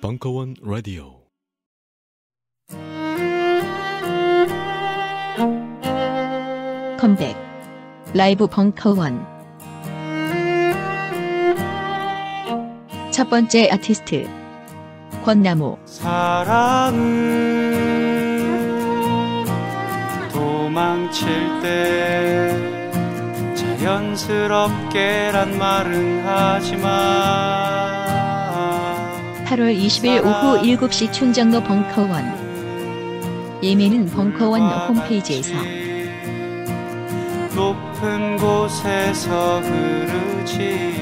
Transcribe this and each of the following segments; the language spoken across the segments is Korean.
벙커원 라디오. 컴백 라이브 벙커원. 첫 번째 아티스트 권나무. 사랑은 도망칠 때 자연스럽게란 말은 하지만 8월 20일 오후 7시 충정로 벙커원. 예매는 벙커원 홈페이지에서. 높은 곳에서 흐르지.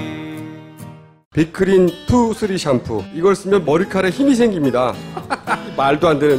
빅그린 투쓰리 샴푸, 이걸 쓰면 머리카락에 힘이 생깁니다. 말도 안 되는.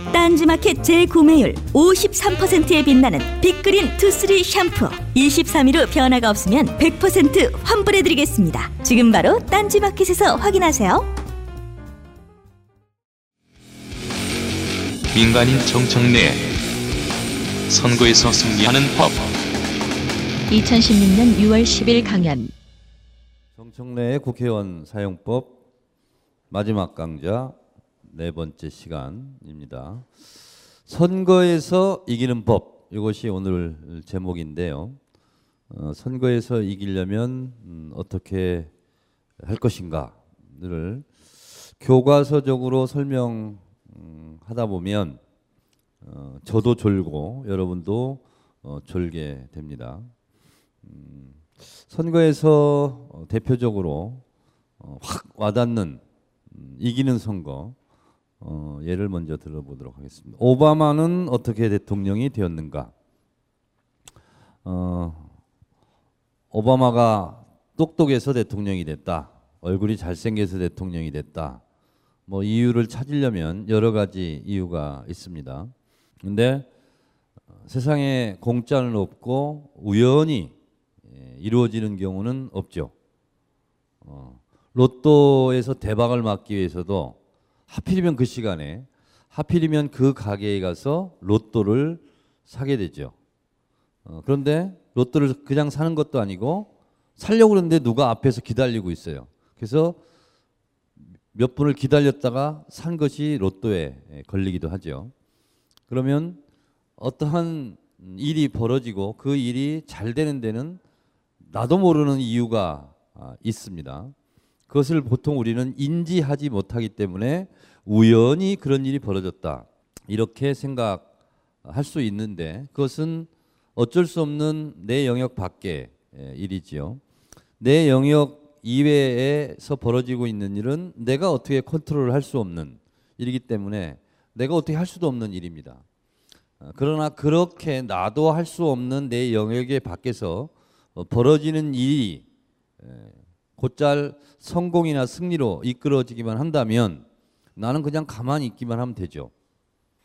딴지마켓 재구매율 53%에 빛나는 빅그린 투쓰리 샴푸. 23일 후 변화가 없으면 100% 환불해드리겠습니다. 지금 바로 딴지마켓에서 확인하세요. 민간인 정청래, 선거에서 승리하는 법. 2016년 6월 10일 강연. 정청래의 국회의원 사용법 마지막 강좌 네 번째 시간입니다. 선거에서 이기는 법, 이것이 오늘 제목인데요. 선거에서 이기려면 어떻게 할 것인가를 교과서적으로 설명하다 보면 저도 졸고 여러분도 졸게 됩니다. 선거에서 대표적으로 확 와닿는 이기는 선거 예를 먼저 들어보도록 하겠습니다. 오바마는 어떻게 대통령이 되었는가? 오바마가 똑똑해서 대통령이 됐다, 얼굴이 잘생겨서 대통령이 됐다, 뭐 이유를 찾으려면 여러 가지 이유가 있습니다. 그런데 세상에 공짜는 없고 우연히 이루어지는 경우는 없죠. 로또에서 대박을 맞기 위해서도 하필이면 그 시간에, 하필이면 그 가게에 가서 로또를 사게 되죠. 그런데 로또를 그냥 사는 것도 아니고 사려고 그러는데 누가 앞에서 기다리고 있어요. 그래서 몇 분을 기다렸다가 산 것이 로또에 걸리기도 하죠. 그러면 어떠한 일이 벌어지고 그 일이 잘 되는 데는 나도 모르는 이유가 있습니다. 그것을 보통 우리는 인지하지 못하기 때문에 우연히 그런 일이 벌어졌다, 이렇게 생각할 수 있는데 그것은 어쩔 수 없는 내 영역 밖의 일이지요. 내 영역 이외에서 벌어지고 있는 일은 내가 어떻게 컨트롤을 할 수 없는 일이기 때문에 내가 어떻게 할 수도 없는 일입니다. 그러나 그렇게 나도 할 수 없는 내 영역의 밖에서 벌어지는 일이 곧잘 성공이나 승리로 이끌어지기만 한다면 나는 그냥 가만히 있기만 하면 되죠.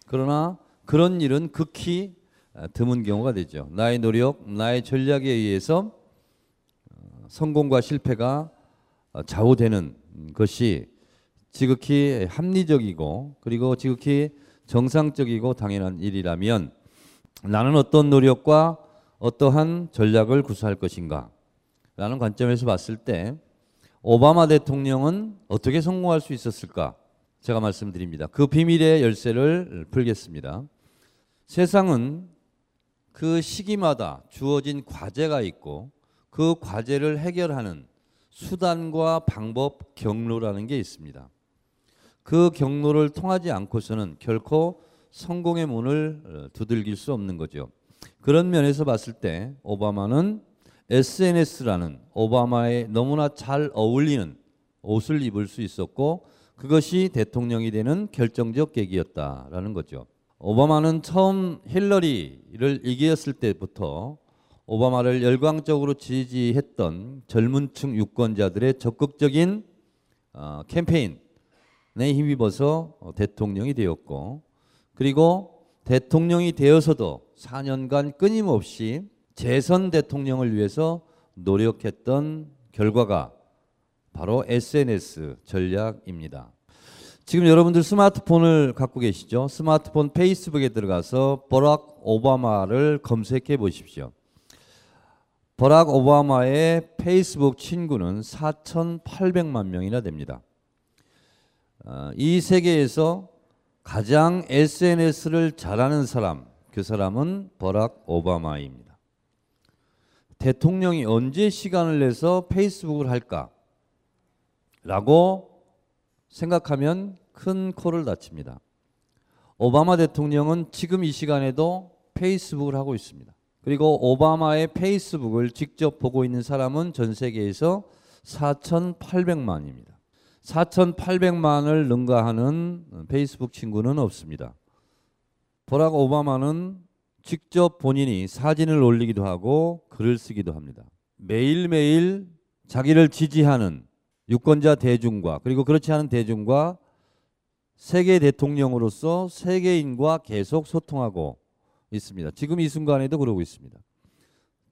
그러나 그런 일은 극히 드문 경우가 되죠. 나의 노력, 나의 전략에 의해서 성공과 실패가 좌우되는 것이 지극히 합리적이고 그리고 지극히 정상적이고 당연한 일이라면 나는 어떤 노력과 어떠한 전략을 구사할 것인가 라는 관점에서 봤을 때 오바마 대통령은 어떻게 성공할 수 있었을까? 제가 말씀드립니다. 그 비밀의 열쇠를 풀겠습니다. 세상은 그 시기마다 주어진 과제가 있고 그 과제를 해결하는 수단과 방법, 경로라는 게 있습니다. 그 경로를 통하지 않고서는 결코 성공의 문을 두들길 수 없는 거죠. 그런 면에서 봤을 때 오바마는 SNS라는 오바마에 너무나 잘 어울리는 옷을 입을 수 있었고 그것이 대통령이 되는 결정적 계기였다라는 거죠. 오바마는 처음 힐러리를 이겼을 때부터 오바마를 열광적으로 지지했던 젊은 층 유권자들의 적극적인 캠페인에 힘입어서 대통령이 되었고 그리고 대통령이 되어서도 4년간 끊임없이 재선 대통령을 위해서 노력했던 결과가 바로 SNS 전략입니다. 지금 여러분들 스마트폰을 갖고 계시죠? 스마트폰 페이스북에 들어가서 버락 오바마를 검색해 보십시오. 버락 오바마의 페이스북 친구는 4,800만 명이나 됩니다. 이 세계에서 가장 SNS를 잘하는 사람, 그 사람은 버락 오바마입니다. 대통령이 언제 시간을 내서 페이스북을 할까라고 생각하면 큰 코를 다칩니다. 오바마 대통령은 지금 이 시간에도 페이스북을 하고 있습니다. 그리고 오바마의 페이스북을 직접 보고 있는 사람은 전 세계에서 4,800만입니다. 4,800만을 능가하는 페이스북 친구는 없습니다. 버락 오바마는 직접 본인이 사진을 올리기도 하고 글을 쓰기도 합니다. 매일매일 자기를 지지하는 유권자 대중과 그리고 그렇지 않은 대중과 세계 대통령으로서 세계인과 계속 소통하고 있습니다. 지금 이 순간에도 그러고 있습니다.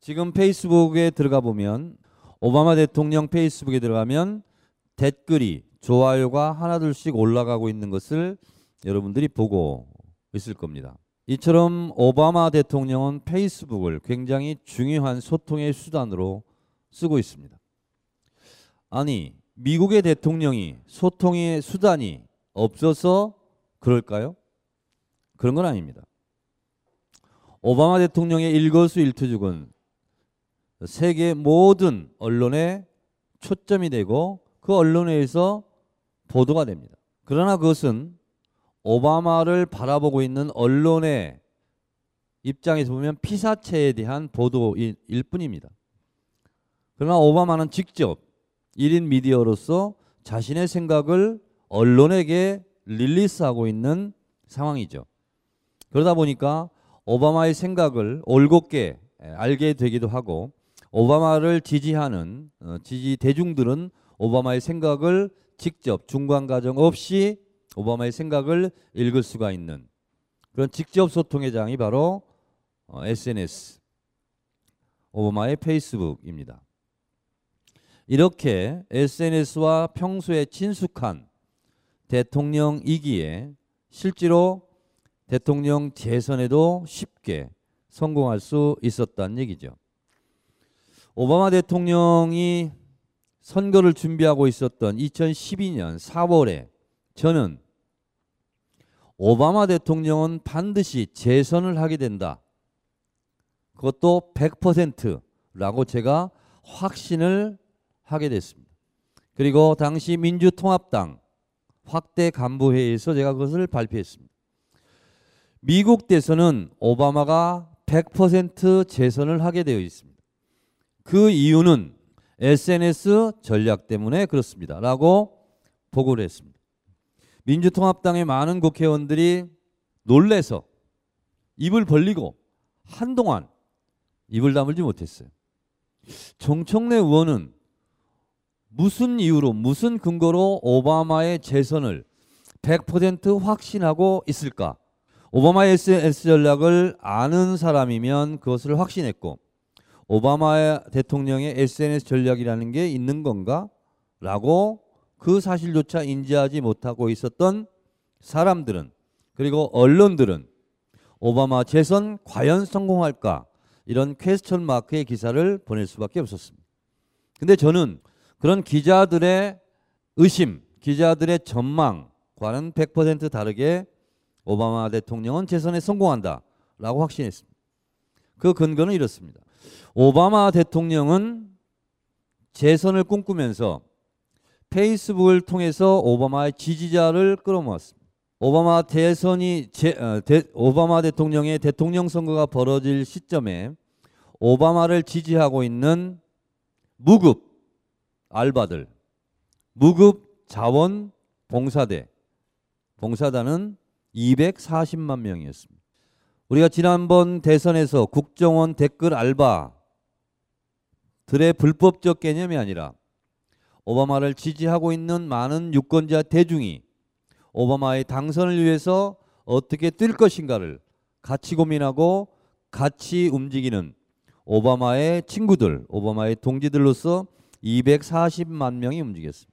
지금 페이스북에 들어가 보면 오바마 대통령 페이스북에 들어가면 댓글이 좋아요가 하나둘씩 올라가고 있는 것을 여러분들이 보고 있을 겁니다. 이처럼 오바마 대통령은 페이스북을 굉장히 중요한 소통의 수단으로 쓰고 있습니다. 아니, 미국의 대통령이 소통의 수단이 없어서 그럴까요? 그런 건 아닙니다. 오바마 대통령의 일거수일투족은 세계 모든 언론에 초점이 되고 그 언론에서 보도가 됩니다. 그러나 그것은 오바마를 바라보고 있는 언론의 입장에서 보면 피사체에 대한 보도일 뿐입니다. 그러나 오바마는 직접 1인 미디어로서 자신의 생각을 언론에게 릴리스하고 있는 상황이죠. 그러다 보니까 오바마의 생각을 올곧게 알게 되기도 하고 오바마를 지지하는 지지 대중들은 오바마의 생각을 직접 중간 과정 없이 오바마의 생각을 읽을 수가 있는 그런 직접 소통의 장이 바로 SNS, 오바마의 페이스북입니다. 이렇게 SNS와 평소에 친숙한 대통령이기에 실제로 대통령 재선에도 쉽게 성공할 수 있었다는 얘기죠. 오바마 대통령이 선거를 준비하고 있었던 2012년 4월에 저는 오바마 대통령은 반드시 재선을 하게 된다. 그것도 100%라고 제가 확신을 하게 됐습니다. 그리고 당시 민주통합당 확대 간부회의에서 제가 그것을 발표했습니다. 미국 대선은 오바마가 100% 재선을 하게 되어 있습니다. 그 이유는 SNS 전략 때문에 그렇습니다. 라고 보고를 했습니다. 민주통합당의 많은 국회의원들이 놀래서 입을 벌리고 한동안 입을 다물지 못했어요. 정청래 의원은 무슨 이유로 무슨 근거로 오바마의 재선을 100% 확신하고 있을까? 오바마의 SNS 전략을 아는 사람이면 그것을 확신했고 오바마 대통령의 SNS 전략이라는 게 있는 건가? 라고 그 사실조차 인지하지 못하고 있었던 사람들은 그리고 언론들은 오바마 재선 과연 성공할까? 이런 퀘스천 마크의 기사를 보낼 수밖에 없었습니다. 근데 저는 그런 기자들의 의심, 기자들의 전망과는 100% 다르게 오바마 대통령은 재선에 성공한다 라고 확신했습니다. 그 근거는 이렇습니다. 오바마 대통령은 재선을 꿈꾸면서 페이스북을 통해서 오바마의 지지자를 끌어모았습니다. 오바마 대통령의 대통령 선거가 벌어질 시점에 오바마를 지지하고 있는 무급 알바들, 무급 자원 봉사대, 봉사단은 240만 명이었습니다. 우리가 지난번 대선에서 국정원 댓글 알바들의 불법적 개념이 아니라 오바마를 지지하고 있는 많은 유권자 대중이 오바마의 당선을 위해서 어떻게 뛸 것인가를 같이 고민하고 같이 움직이는 오바마의 친구들, 오바마의 동지들로서 240만 명이 움직였습니다.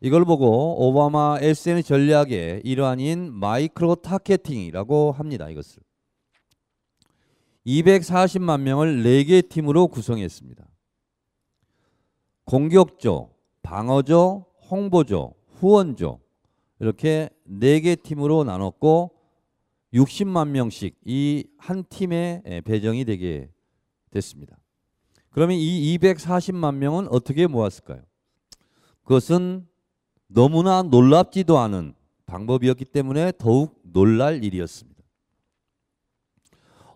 이걸 보고 오바마 SNS 전략의 일환인 마이크로 타겟팅이라고 합니다. 이것을 240만 명을 4개의 팀으로 구성했습니다. 공격조, 방어조, 홍보조, 후원조 이렇게 4개 팀으로 나눴고 60만 명씩 이 한 팀에 배정이 되게 됐습니다. 그러면 이 240만 명은 어떻게 모았을까요? 그것은 너무나 놀랍지도 않은 방법이었기 때문에 더욱 놀랄 일이었습니다.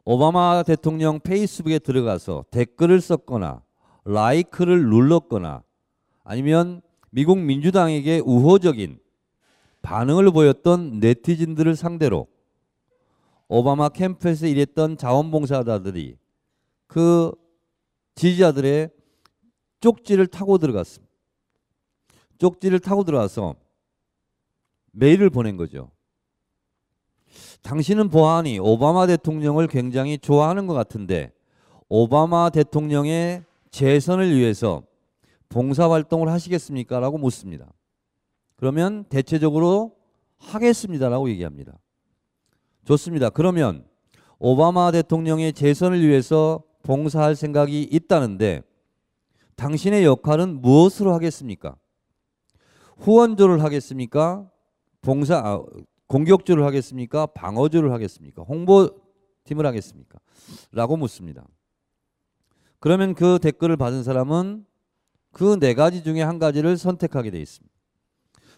오바마 대통령 페이스북에 들어가서 댓글을 썼거나 라이크를 눌렀거나 아니면 미국 민주당에게 우호적인 반응을 보였던 네티즌들을 상대로 오바마 캠프에서 일했던 자원봉사자들이 그 지지자들의 쪽지를 타고 들어갔습니다. 쪽지를 타고 들어와서 메일을 보낸 거죠. 당신은 보아하니 오바마 대통령을 굉장히 좋아하는 것 같은데 오바마 대통령의 재선을 위해서 봉사활동을 하시겠습니까? 라고 묻습니다. 그러면 대체적으로 하겠습니다라고 얘기합니다. 좋습니다. 그러면 오바마 대통령의 재선을 위해서 봉사할 생각이 있다는데 당신의 역할은 무엇으로 하겠습니까? 후원조를 하겠습니까? 공격조를 하겠습니까? 방어조를 하겠습니까? 홍보팀을 하겠습니까? 라고 묻습니다. 그러면 그 댓글을 받은 사람은 그 4가지 중에 한 가지를 선택하게 돼 있습니다.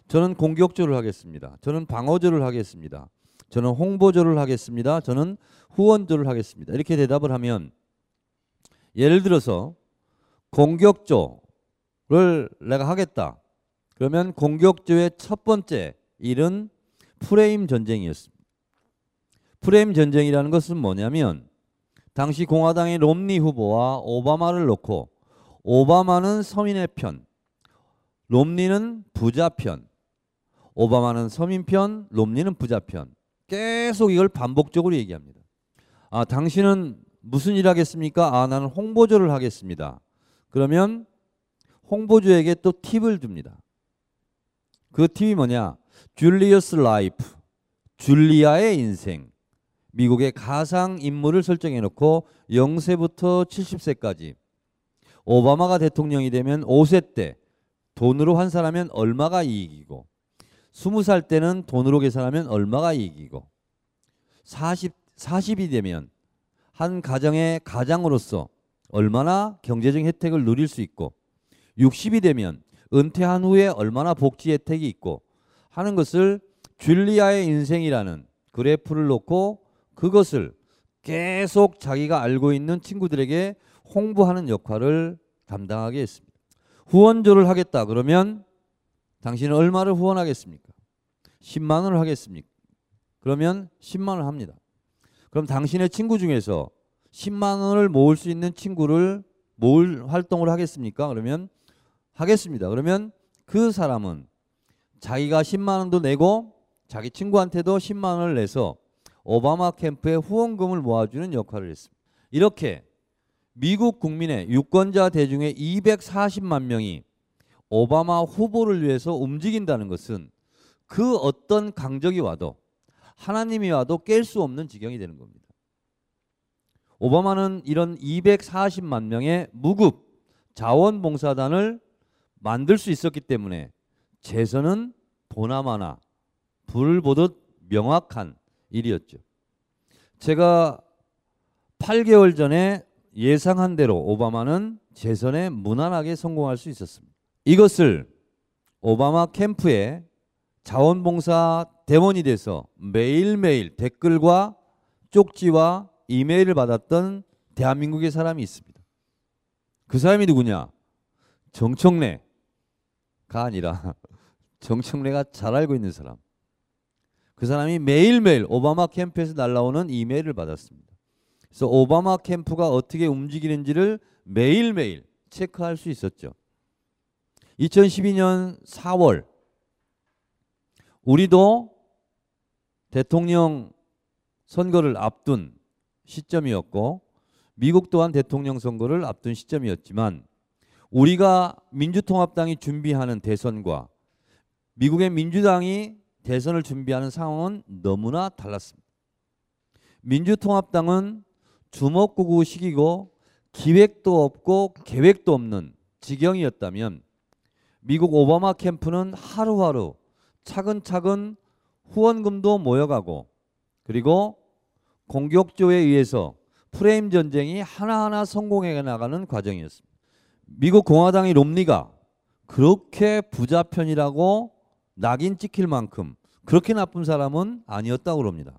저는 공격조를 하겠습니다. 저는 방어조를 하겠습니다. 저는 홍보조를 하겠습니다. 저는 후원조를 하겠습니다. 이렇게 대답을 하면 예를 들어서 공격조를 내가 하겠다. 그러면 공격조의 첫 번째 일은 프레임 전쟁이었습니다. 프레임 전쟁이라는 것은 뭐냐면 당시 공화당의 롬니 후보와 오바마를 놓고 오바마는 서민의 편, 롬니는 부자 편, 오바마는 서민 편, 롬니는 부자 편. 계속 이걸 반복적으로 얘기합니다. 아, 당신은 무슨 일 하겠습니까? 아, 나는 홍보조를 하겠습니다. 그러면 홍보조에게 또 팁을 줍니다. 그 팁이 뭐냐? 줄리어스 라이프, 줄리아의 인생, 미국의 가상인물을 설정해놓고 0세부터 70세까지 오바마가 대통령이 되면 5세 때 돈으로 환산하면 얼마가 이익이고 20살 때는 돈으로 계산하면 얼마가 이익이고 40이 되면 한 가정의 가장으로서 얼마나 경제적 혜택을 누릴 수 있고 60이 되면 은퇴한 후에 얼마나 복지 혜택이 있고 하는 것을 줄리아의 인생이라는 그래프를 놓고 그것을 계속 자기가 알고 있는 친구들에게 홍보하는 역할을 담당하게 했습니다. 후원조를 하겠다 그러면 당신은 얼마를 후원하겠습니까? 10만 원을 하겠습니까? 그러면 10만 원을 합니다. 그럼 당신의 친구 중에서 10만 원을 모을 수 있는 친구를 모을 활동을 하겠습니까? 그러면 하겠습니다. 그러면 그 사람은 자기가 10만 원도 내고 자기 친구한테도 10만 원을 내서 오바마 캠프에 후원금을 모아주는 역할을 했습니다. 이렇게 미국 국민의 유권자 대중의 240만 명이 오바마 후보를 위해서 움직인다는 것은 그 어떤 강적이 와도 하나님이 와도 깰 수 없는 지경이 되는 겁니다. 오바마는 이런 240만 명의 무급 자원봉사단을 만들 수 있었기 때문에 재선은 보나마나 불을 보듯 명확한 일이었죠. 제가 8개월 전에 예상한 대로 오바마는 재선에 무난하게 성공할 수 있었습니다. 이것을 오바마 캠프에 자원봉사 대원이 돼서 매일매일 댓글과 쪽지와 이메일을 받았던 대한민국의 사람이 있습니다. 그 사람이 누구냐? 정청래가 아니라 정청래가 잘 알고 있는 사람. 그 사람이 매일매일 오바마 캠프에서 날라오는 이메일을 받았습니다. 그래서 오바마 캠프가 어떻게 움직이는지를 매일매일 체크할 수 있었죠. 2012년 4월 우리도 대통령 선거를 앞둔 시점이었고 미국 또한 대통령 선거를 앞둔 시점이었지만 우리가 민주통합당이 준비하는 대선과 미국의 민주당이 대선을 준비하는 상황은 너무나 달랐습니다. 민주통합당은 주먹구구식이고 기획도 없고 계획도 없는 지경이었다면 미국 오바마 캠프는 하루하루 차근차근 후원금도 모여가고 그리고 공격조에 의해서 프레임 전쟁이 하나하나 성공해 나가는 과정이었습니다. 미국 공화당의 롬니가 그렇게 부자 편이라고 낙인 찍힐 만큼 그렇게 나쁜 사람은 아니었다고 합니다.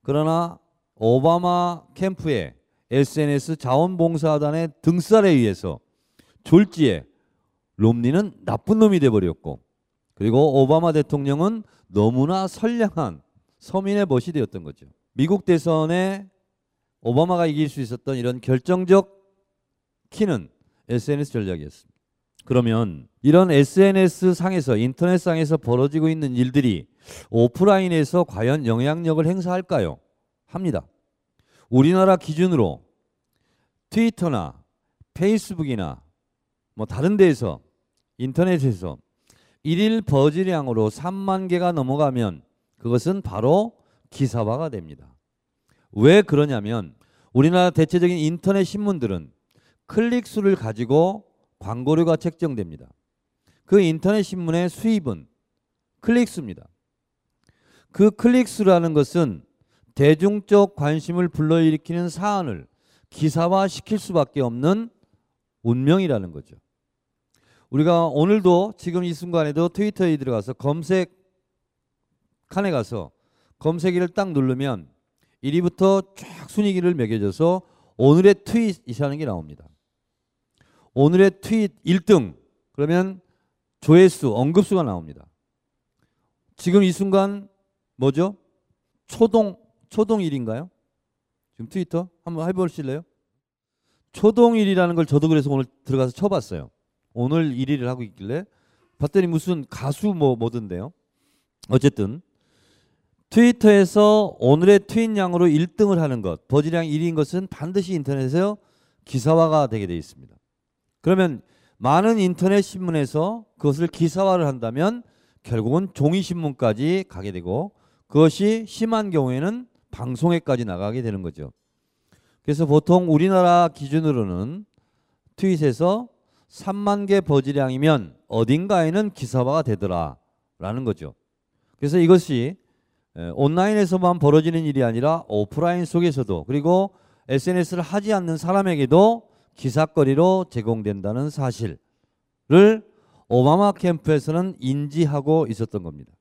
그러나 오바마 캠프의 SNS 자원봉사단의 등살에 의해서 졸지에 롬니는 나쁜 놈이 돼버렸고 그리고 오바마 대통령은 너무나 선량한 서민의 벗이 되었던 거죠. 미국 대선에 오바마가 이길 수 있었던 이런 결정적 키는 SNS 전략이었습니다. 그러면 이런 SNS 상에서 인터넷 상에서 벌어지고 있는 일들이 오프라인에서 과연 영향력을 행사할까요? 합니다. 우리나라 기준으로 트위터나 페이스북이나 뭐 다른 데에서 인터넷에서 1일 버즈량으로 3만 개가 넘어가면 그것은 바로 기사화가 됩니다. 왜 그러냐면 우리나라 대체적인 인터넷 신문들은 클릭수를 가지고 광고료가 책정됩니다. 그 인터넷 신문의 수입은 클릭수입니다. 그 클릭수라는 것은 대중적 관심을 불러일으키는 사안을 기사화시킬 수밖에 없는 운명이라는 거죠. 우리가 오늘도 지금 이 순간에도 트위터에 들어가서 검색 칸에 가서 검색기를 딱 누르면 1위부터 쫙 순위기를 매겨줘서 오늘의 트윗이라는 게 나옵니다. 오늘의 트윗 1등 그러면 조회수, 언급수가 나옵니다. 지금 이 순간 뭐죠? 초동일인가요? 지금 트위터 한번 해보실래요? 초동일이라는 걸 저도 그래서 오늘 들어가서 쳐봤어요. 오늘 1위를 하고 있길래 봤더니 무슨 가수 뭐든데요. 어쨌든 트위터에서 오늘의 트윗량으로 1등을 하는 것, 버즈량 1위인 것은 반드시 인터넷에서 기사화가 되게 되어 있습니다. 그러면 많은 인터넷 신문에서 그것을 기사화를 한다면 결국은 종이신문까지 가게 되고 그것이 심한 경우에는 방송에까지 나가게 되는 거죠. 그래서 보통 우리나라 기준으로는 트윗에서 3만 개 버즈량이면 어딘가에는 기사화가 되더라라는 거죠. 그래서 이것이 온라인에서만 벌어지는 일이 아니라 오프라인 속에서도 그리고 SNS를 하지 않는 사람에게도 기사거리로 제공된다는 사실을 오바마 캠프에서는 인지하고 있었던 겁니다.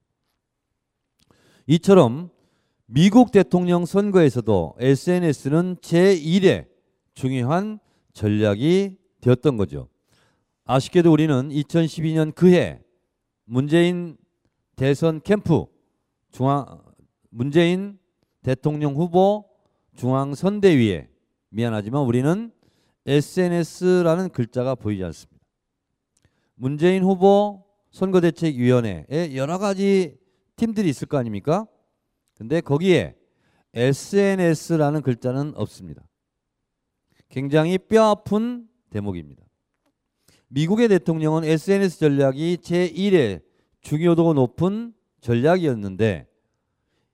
이처럼 미국 대통령 선거에서도 SNS는 제1의 중요한 전략이 되었던 거죠. 아쉽게도 우리는 2012년 그해 문재인 대선 캠프 문재인 대통령 후보 중앙선대위에 미안하지만 우리는 SNS라는 글자가 보이지 않습니다. 문재인 후보 선거대책위원회에 여러 가지 팀들이 있을 거 아닙니까? 근데 거기에 SNS라는 글자는 없습니다. 굉장히 뼈아픈 대목입니다. 미국의 대통령은 SNS 전략이 제1의 중요도가 높은 전략이었는데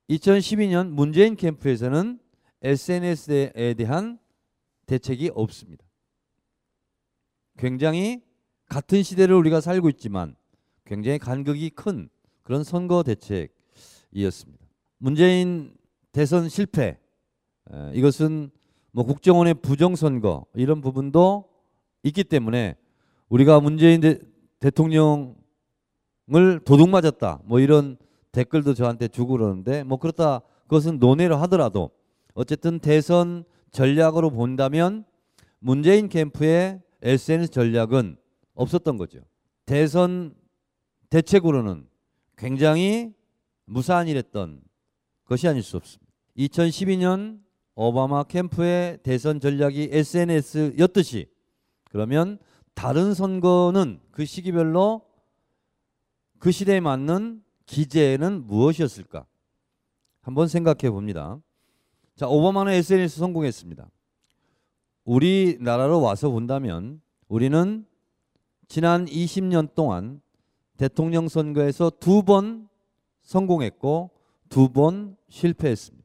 2012년 문재인 캠프에서는 SNS에 대한 대책이 없습니다. 굉장히 같은 시대를 우리가 살고 있지만 굉장히 간극이 큰 그런 선거 대책이었습니다. 문재인 대선 실패, 이것은 뭐 국정원의 부정선거 이런 부분도 있기 때문에 우리가 문재인 대통령 을 도둑 맞았다 뭐 이런 댓글도 저한테 주고 그러는데 뭐 그렇다 그것은 논외로 하더라도 어쨌든 대선 전략으로 본다면 문재인 캠프의 SNS 전략은 없었던 거죠. 대선 대책으로는 굉장히 무사한 일했던 것이 아닐 수 없습니다. 2012년 오바마 캠프의 대선 전략이 SNS였듯이 그러면 다른 선거는 그 시기별로 그 시대에 맞는 기제는 무엇이었을까? 한번 생각해 봅니다. 자, 오바마는 SNS 성공했습니다. 우리나라로 와서 본다면 우리는 지난 20년 동안 대통령 선거에서 2번 성공했고 2번 실패했습니다.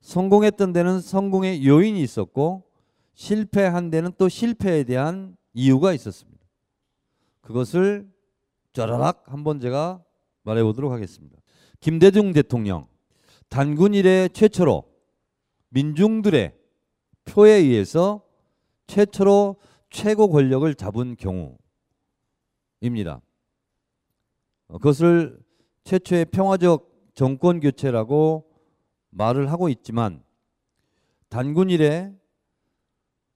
성공했던 데는 성공의 요인이 있었고 실패한 데는 또 실패에 대한 이유가 있었습니다. 그것을 쫘라락 한번 제가 말해보도록 하겠습니다. 김대중 대통령 단군 이래 최초로 민중들의 표에 의해서 최초로 최고 권력을 잡은 경우입니다. 그것을 최초의 평화적 정권 교체라고 말을 하고 있지만 단군 이래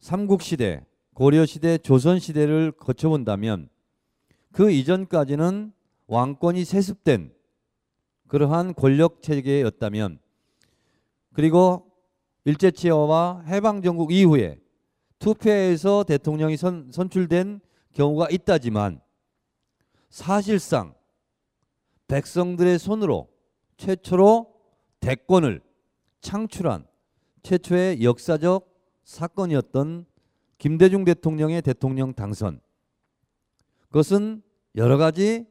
삼국시대, 고려시대, 조선시대를 거쳐본다면 그 이전까지는 왕권이 세습된 그러한 권력체계였다면 그리고 일제치하와 해방전국 이후에 투표에서 대통령이 선출된 경우가 있다지만 사실상 백성들의 손으로 최초로 대권을 창출한 최초의 역사적 사건이었던 김대중 대통령의 대통령 당선, 그것은 여러 가지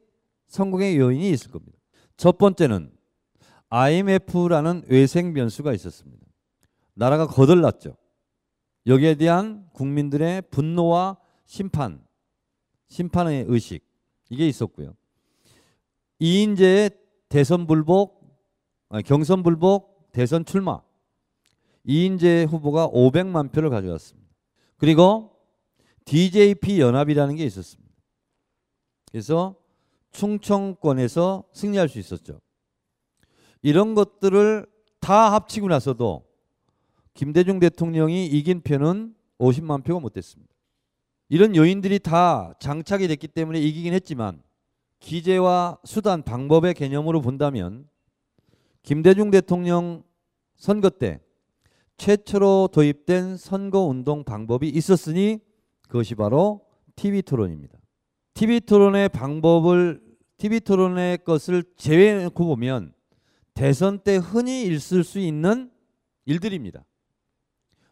성공의 요인이 있을 겁니다. 첫 번째는 IMF라는 외생 변수가 있었습니다. 나라가 거덜났죠. 여기에 대한 국민들의 분노와 심판의 의식, 이게 있었고요. 이인제의 경선 불복, 대선 출마, 이인제 후보가 500만 표를 가져왔습니다. 그리고 DJP 연합이라는 게 있었습니다. 그래서 충청권에서 승리할 수 있었죠. 이런 것들을 다 합치고 나서도 김대중 대통령이 이긴 표는 50만 표가 못 됐습니다. 이런 요인들이 다 장착이 됐기 때문에 이기긴 했지만 기제와 수단, 방법의 개념으로 본다면 김대중 대통령 선거 때 최초로 도입된 선거운동 방법이 있었으니 그것이 바로 TV토론입니다. TV토론의 것을 제외해놓고 보면 대선 때 흔히 있을 수 있는 일들입니다.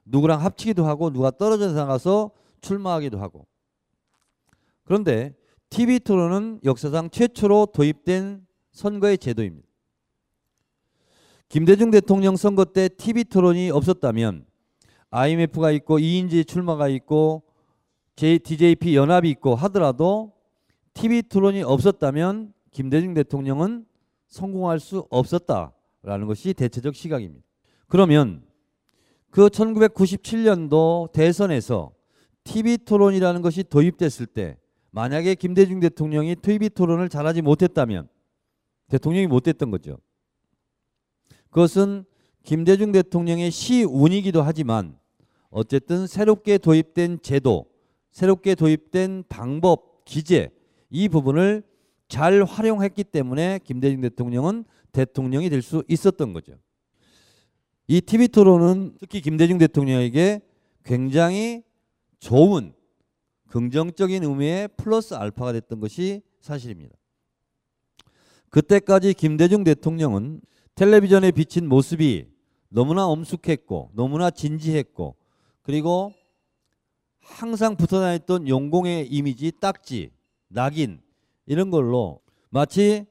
누구랑 합치기도 하고 누가 떨어져 나가서 출마하기도 하고. 그런데 TV토론은 역사상 최초로 도입된 선거의 제도입니다. 김대중 대통령 선거 때 TV토론이 없었다면 IMF가 있고 이인제 출마가 있고 DJP 연합이 있고 하더라도 TV토론이 없었다면 김대중 대통령은 성공할 수 없었다라는 것이 대체적 시각입니다. 그러면 그 1997년도 대선에서 TV토론이라는 것이 도입됐을 때 만약에 김대중 대통령이 TV토론을 잘하지 못했다면 대통령이 못됐던 거죠. 그것은 김대중 대통령의 시운이기도 하지만 어쨌든 새롭게 도입된 제도, 새롭게 도입된 방법, 기제 이 부분을 잘 활용했기 때문에 김대중 대통령은 대통령이 될 수 있었던 거죠. 이 TV토론은 특히 김대중 대통령에게 굉장히 좋은 긍정적인 의미의 플러스 알파가 됐던 것이 사실입니다. 그때까지 김대중 대통령은 텔레비전에 비친 모습이 너무나 엄숙했고 너무나 진지했고 그리고 항상 붙어다녔던 용공의 이미지, 딱지, 낙인 이런 걸로 마치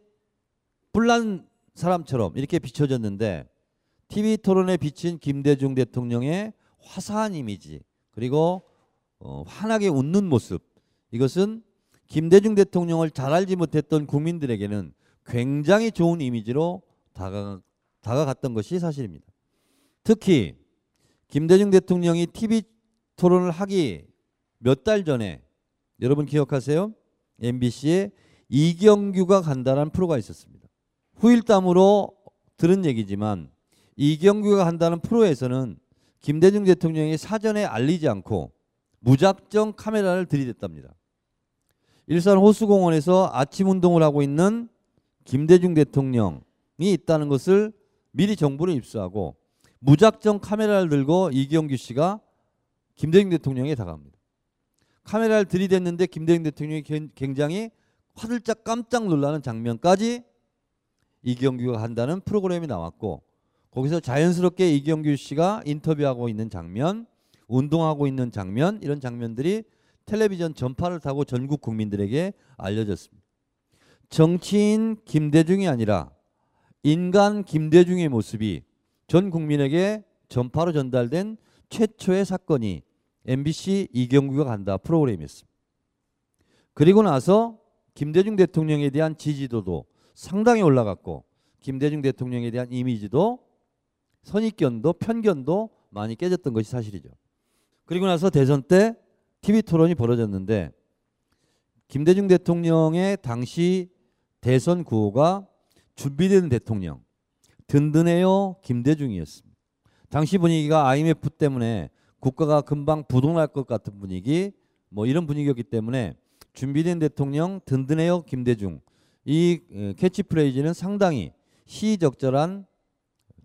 뿔난 사람처럼 이렇게 비춰졌는데 TV토론에 비친 김대중 대통령의 화사한 이미지 그리고 환하게 웃는 모습, 이것은 김대중 대통령을 잘 알지 못했던 국민들에게는 굉장히 좋은 이미지로 다가갔던 것이 사실입니다. 특히 김대중 대통령이 TV토론을 하기 몇 달 전에 여러분 기억하세요? MBC에 이경규가 간다는 프로가 있었습니다. 후일담으로 들은 얘기지만 이경규가 간다는 프로에서는 김대중 대통령이 사전에 알리지 않고 무작정 카메라를 들이댔답니다. 일산 호수공원에서 아침 운동을 하고 있는 김대중 대통령이 있다는 것을 미리 정보를 입수하고 무작정 카메라를 들고 이경규 씨가 김대중 대통령에 다가갑니다. 카메라를 들이댔는데 김대중 대통령이 굉장히 화들짝 깜짝 놀라는 장면까지 이경규가 한다는 프로그램이 나왔고, 거기서 자연스럽게 이경규 씨가 인터뷰하고 있는 장면, 운동하고 있는 장면, 이런 장면들이 텔레비전 전파를 타고 전국 국민들에게 알려졌습니다. 정치인 김대중이 아니라 인간 김대중의 모습이 전 국민에게 전파로 전달된 최초의 사건이 MBC 이경규가 간다 프로그램이었습니다. 그리고 나서 김대중 대통령에 대한 지지도도 상당히 올라갔고, 김대중 대통령에 대한 이미지도, 선입견도, 편견도 많이 깨졌던 것이 사실이죠. 그리고 나서 대선 때 TV토론이 벌어졌는데, 김대중 대통령의 당시 대선 구호가 준비된 대통령, 든든해요 김대중이었습니다. 당시 분위기가 IMF 때문에 국가가 금방 부동할 것 같은 분위기, 뭐 이런 분위기였기 때문에 준비된 대통령, 든든해요 김대중, 이 캐치프레이즈는 상당히 시의적절한,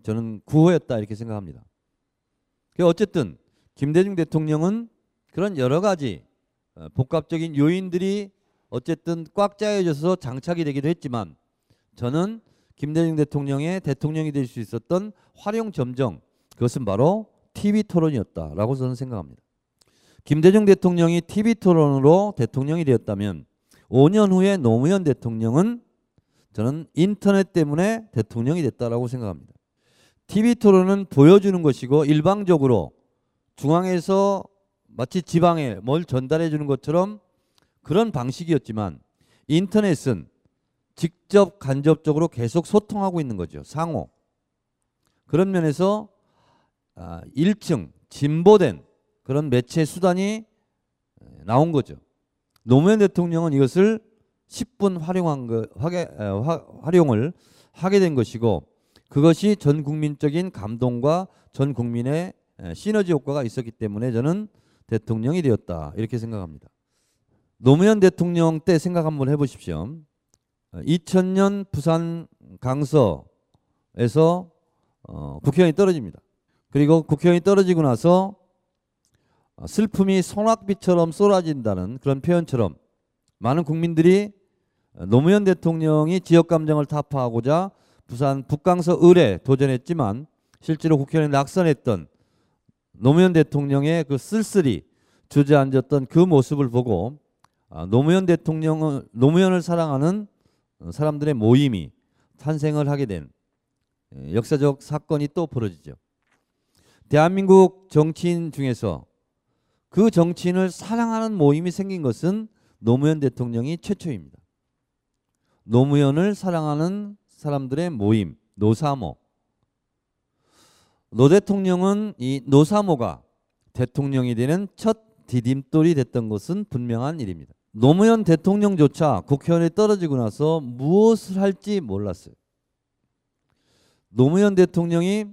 저는 구호였다 이렇게 생각합니다. 어쨌든 김대중 대통령은 그런 여러 가지 복합적인 요인들이 어쨌든 꽉 짜여져서 장착이 되기도 했지만, 저는 김대중 대통령의 대통령이 될 수 있었던 활용점정, 그것은 바로 TV토론이었다라고 저는 생각합니다. 김대중 대통령이 TV토론으로 대통령이 되었다면 5년 후에 노무현 대통령은 저는 인터넷 때문에 대통령이 됐다라고 생각합니다. TV토론은 보여주는 것이고, 일방적으로 중앙에서 마치 지방에 뭘 전달해 주는 것처럼 그런 방식이었지만, 인터넷은 직접 간접적으로 계속 소통하고 있는 거죠. 상호. 그런 면에서 1층 진보된 그런 매체 수단이 나온 거죠. 노무현 대통령은 이것을 10분 활용을 하게 된 것이고, 그것이 전 국민적인 감동과 전 국민의 시너지 효과가 있었기 때문에 저는 대통령이 되었다 이렇게 생각합니다. 노무현 대통령 때 생각 한번 해보십시오. 2000년 부산 강서에서 국회의원이 떨어집니다. 그리고 국회의원이 떨어지고 나서 슬픔이 소낙비처럼 쏟아진다는 그런 표현처럼 많은 국민들이 노무현 대통령이 지역감정을 타파하고자 부산 북강서 을에 도전했지만, 실제로 국회의원이 낙선했던 노무현 대통령의 그 쓸쓸히 주저앉았던 그 모습을 보고, 노무현을 사랑하는 사람들의 모임이 탄생을 하게 된 역사적 사건이 또 벌어지죠. 대한민국 정치인 중에서 그 정치인을 사랑하는 모임이 생긴 것은 노무현 대통령이 최초입니다. 노무현을 사랑하는 사람들의 모임, 노사모. 노 대통령은 이 노사모가 대통령이 되는 첫 디딤돌이 됐던 것은 분명한 일입니다. 노무현 대통령조차 국회의원이 떨어지고 나서 무엇을 할지 몰랐어요. 노무현 대통령이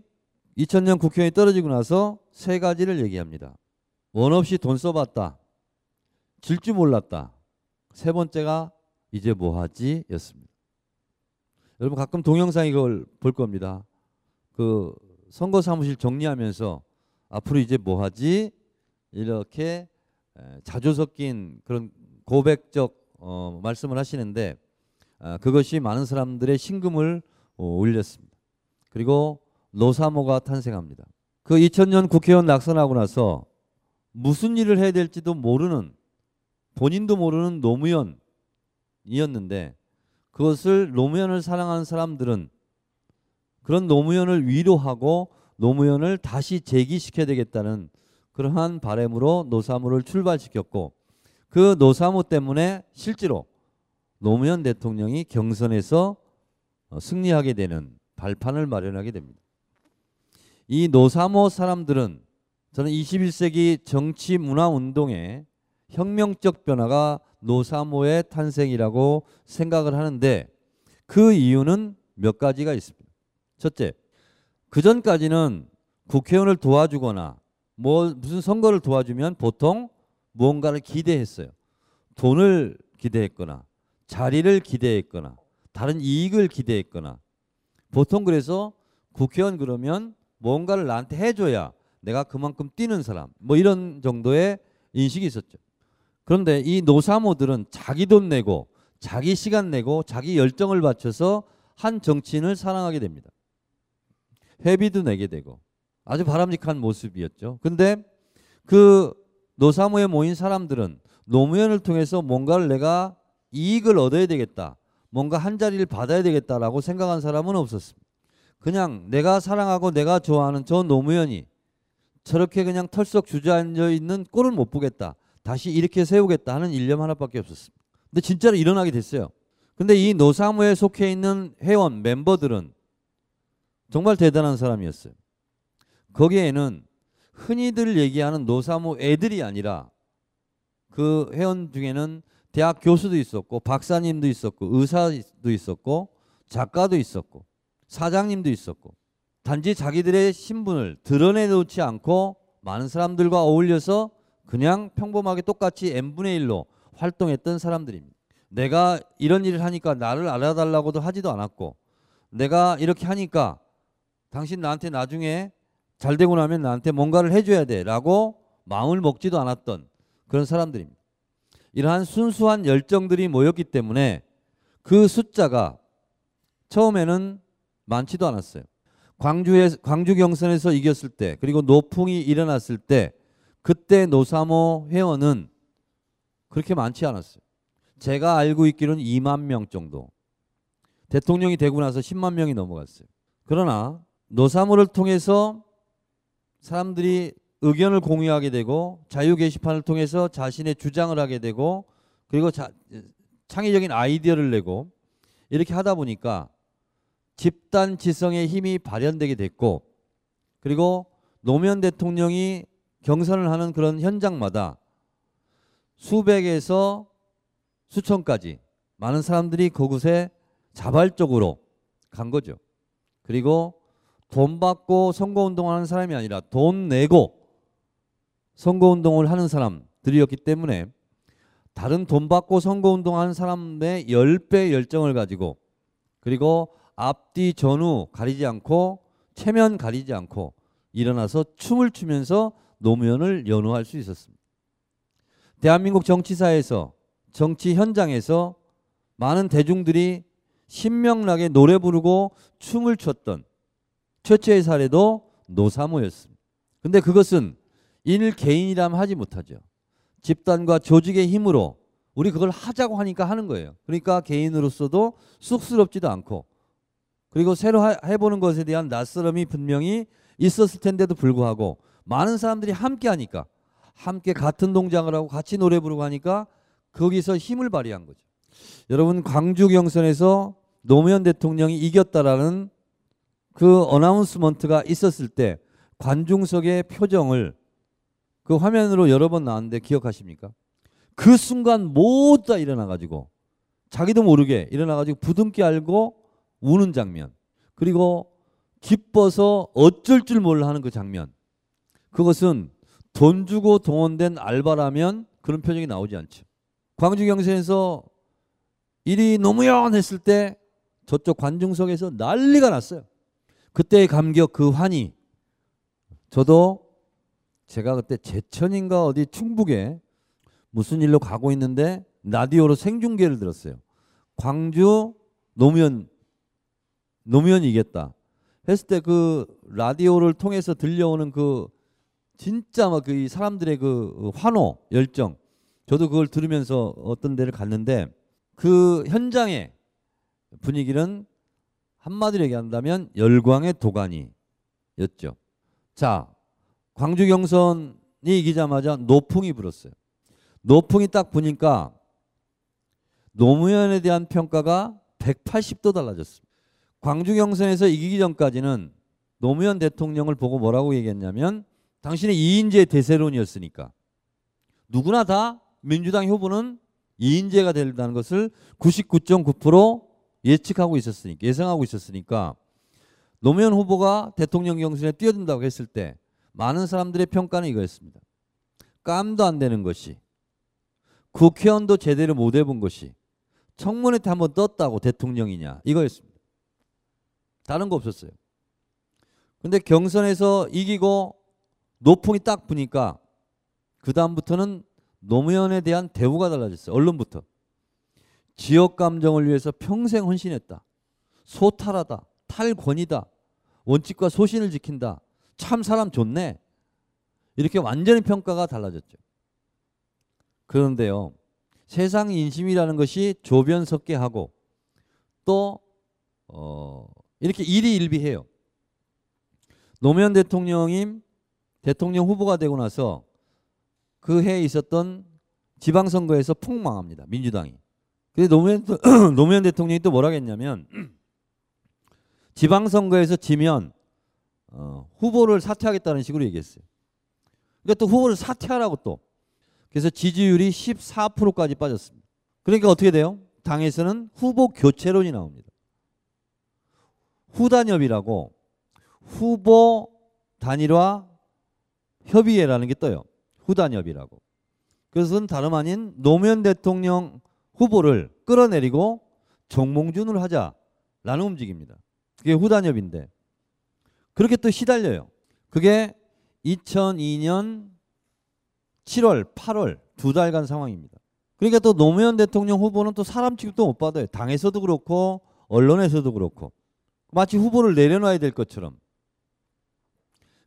2000년 국회의원이 떨어지고 나서 세 가지를 얘기합니다. 원 없이 돈 써봤다. 질 줄 몰랐다. 세 번째가 이제 뭐 하지? 였습니다. 여러분 가끔 동영상 이걸 볼 겁니다. 그 선거 사무실 정리하면서 앞으로 이제 뭐 하지? 이렇게 자주 섞인 그런 고백적 말씀을 하시는데, 그것이 많은 사람들의 심금을 울렸습니다. 그리고 노사모가 탄생합니다. 그 2000년 국회의원 낙선하고 나서 무슨 일을 해야 될지도 모르는, 본인도 모르는 노무현이었는데, 그것을 노무현을 사랑하는 사람들은 그런 노무현을 위로하고 노무현을 다시 재기시켜야 되겠다는 그러한 바람으로 노사모를 출발시켰고, 그 노사모 때문에 실제로 노무현 대통령이 경선에서 승리하게 되는 발판을 마련하게 됩니다. 이 노사모 사람들은 저는 21세기 정치 문화 운동의 혁명적 변화가 노사모의 탄생이라고 생각을 하는데, 그 이유는 몇 가지가 있습니다. 첫째, 그전까지는 국회의원을 도와주거나 무슨 선거를 도와주면 보통 무언가를 기대했어요. 돈을 기대했거나 자리를 기대했거나 다른 이익을 기대했거나, 보통 그래서 국회의원 그러면 뭔가를 나한테 해줘야 내가 그만큼 뛰는 사람, 뭐 이런 정도의 인식이 있었죠. 그런데 이 노사모들은 자기 돈 내고 자기 시간 내고 자기 열정을 바쳐서 한 정치인을 사랑하게 됩니다. 회비도 내게 되고 아주 바람직한 모습이었죠. 근데 그 노사모에 모인 사람들은 노무현을 통해서 뭔가를 내가 이익을 얻어야 되겠다, 뭔가 한 자리를 받아야 되겠다라고 생각한 사람은 없었습니다. 그냥 내가 사랑하고 내가 좋아하는 저 노무현이 저렇게 그냥 털썩 주저앉아 있는 꼴을 못 보겠다, 다시 이렇게 세우겠다 하는 일념 하나밖에 없었습니다. 근데 진짜로 일어나게 됐어요. 근데 이 노사모에 속해 있는 회원 멤버들은 정말 대단한 사람이었어요. 거기에는 흔히들 얘기하는 노사모 애들이 아니라 그 회원 중에는 대학 교수도 있었고 박사님도 있었고 의사도 있었고 작가도 있었고 사장님도 있었고, 단지 자기들의 신분을 드러내놓지 않고 많은 사람들과 어울려서 그냥 평범하게 똑같이 n분의 1로 활동했던 사람들입니다. 내가 이런 일을 하니까 나를 알아달라고도 하지도 않았고, 내가 이렇게 하니까 당신 나한테 나중에 잘 되고 나면 나한테 뭔가를 해줘야 돼 라고 마음을 먹지도 않았던 그런 사람들입니다. 이러한 순수한 열정들이 모였기 때문에 그 숫자가 처음에는 많지도 않았어요. 광주 경선에서 이겼을 때, 그리고 노풍이 일어났을 때, 그때 노사모 회원은 그렇게 많지 않았어요. 제가 알고 있기로는 2만 명 정도. 대통령이 되고 나서 10만 명이 넘어갔어요. 그러나 노사모를 통해서 사람들이 의견을 공유하게 되고, 자유 게시판을 통해서 자신의 주장을 하게 되고, 그리고 창의적인 아이디어를 내고, 이렇게 하다 보니까 집단 지성의 힘이 발현되게 됐고, 그리고 노무현 대통령이 경선을 하는 그런 현장마다 수백에서 수천까지 많은 사람들이 그곳에 자발적으로 간 거죠. 그리고 돈 받고 선거운동하는 사람이 아니라 돈 내고 선거운동을 하는 사람들이었기 때문에 다른 돈 받고 선거운동하는 사람의 10배 열정을 가지고, 그리고 앞뒤 전후 가리지 않고 체면 가리지 않고 일어나서 춤을 추면서 노무현을 연호할 수 있었습니다. 대한민국 정치사에서, 정치 현장에서 많은 대중들이 신명나게 노래 부르고 춤을 췄던 최초의 사례도 노사모였습니다. 근데 그것은 일 개인이라면 하지 못하죠. 집단과 조직의 힘으로 우리 그걸 하자고 하니까 하는 거예요. 그러니까 개인으로서도 쑥스럽지도 않고, 그리고 새로 해보는 것에 대한 낯설음이 분명히 있었을 텐데도 불구하고 많은 사람들이 함께 하니까, 함께 같은 동작을 하고 같이 노래 부르고 하니까 거기서 힘을 발휘한 거죠. 여러분, 광주 경선에서 노무현 대통령이 이겼다라는 그 어나운스먼트가 있었을 때 관중석의 표정을 그 화면으로 여러 번 나왔는데 기억하십니까? 그 순간 모두 다 일어나가지고, 자기도 모르게 일어나가지고 부둥켜 알고 우는 장면, 그리고 기뻐서 어쩔 줄 몰라 하는 그 장면, 그것은 돈 주고 동원된 알바라면 그런 표정이 나오지 않죠. 광주 경선에서 1위 노무현 했을 때 저쪽 관중석에서 난리가 났어요. 그때의 감격, 그 환희. 저도 제가 그때 제천인가 어디 충북에 무슨 일로 가고 있는데 라디오로 생중계를 들었어요. 광주 노무현이 이겼다 했을 때 그 라디오를 통해서 들려오는 그 진짜 막 그 사람들의 그 환호, 열정. 저도 그걸 들으면서 어떤 데를 갔는데 그 현장의 분위기는 한마디로 얘기한다면 열광의 도가니였죠. 자, 광주 경선이 이기자마자 노풍이 불었어요. 노풍이 딱 보니까 노무현에 대한 평가가 180도 달라졌습니다. 광주 경선에서 이기기 전까지는 노무현 대통령을 보고 뭐라고 얘기했냐면, 당신의 이인제 대세론이었으니까 누구나 다 민주당 후보는 이인제가 된다는 것을 99.9% 예측하고 있었으니까, 예상하고 있었으니까 노무현 후보가 대통령 경선에 뛰어든다고 했을 때 많은 사람들의 평가는 이거였습니다. 깜도 안 되는 것이, 국회의원도 제대로 못 해본 것이, 청문회 때 한번 떴다고 대통령이냐, 이거였습니다. 다른 거 없었어요. 근데 경선에서 이기고 노풍이 딱 부니까 그 다음부터는 노무현에 대한 대우가 달라졌어요. 언론부터 지역 감정을 위해서 평생 헌신했다, 소탈하다, 탈권이다, 원칙과 소신을 지킨다, 참 사람 좋네, 이렇게 완전히 평가가 달라졌죠. 그런데요, 세상 인심이라는 것이 조변 섞게 하고 또 이렇게 일희일비해요. 노무현 대통령이 대통령 후보가 되고 나서 그 해에 있었던 지방선거에서 폭망합니다, 민주당이. 근데 노무현 대통령이 또 뭐라고 했냐면, 지방선거에서 지면 후보를 사퇴하겠다는 식으로 얘기했어요. 그러니까 또 후보를 사퇴하라고 또. 그래서 지지율이 14%까지 빠졌습니다. 그러니까 어떻게 돼요? 당에서는 후보 교체론이 나옵니다. 후단협이라고 후보 단일화 협의회라는 게 떠요. 후단협이라고. 그것은 다름 아닌 노무현 대통령 후보를 끌어내리고 정몽준을 하자라는 움직임입니다. 그게 후단협인데 그렇게 또 시달려요. 그게 2002년 7월, 8월 두 달간 상황입니다. 그러니까 또 노무현 대통령 후보는 또 사람 취급도 못 받아요. 당에서도 그렇고 언론에서도 그렇고 마치 후보를 내려놔야 될 것처럼.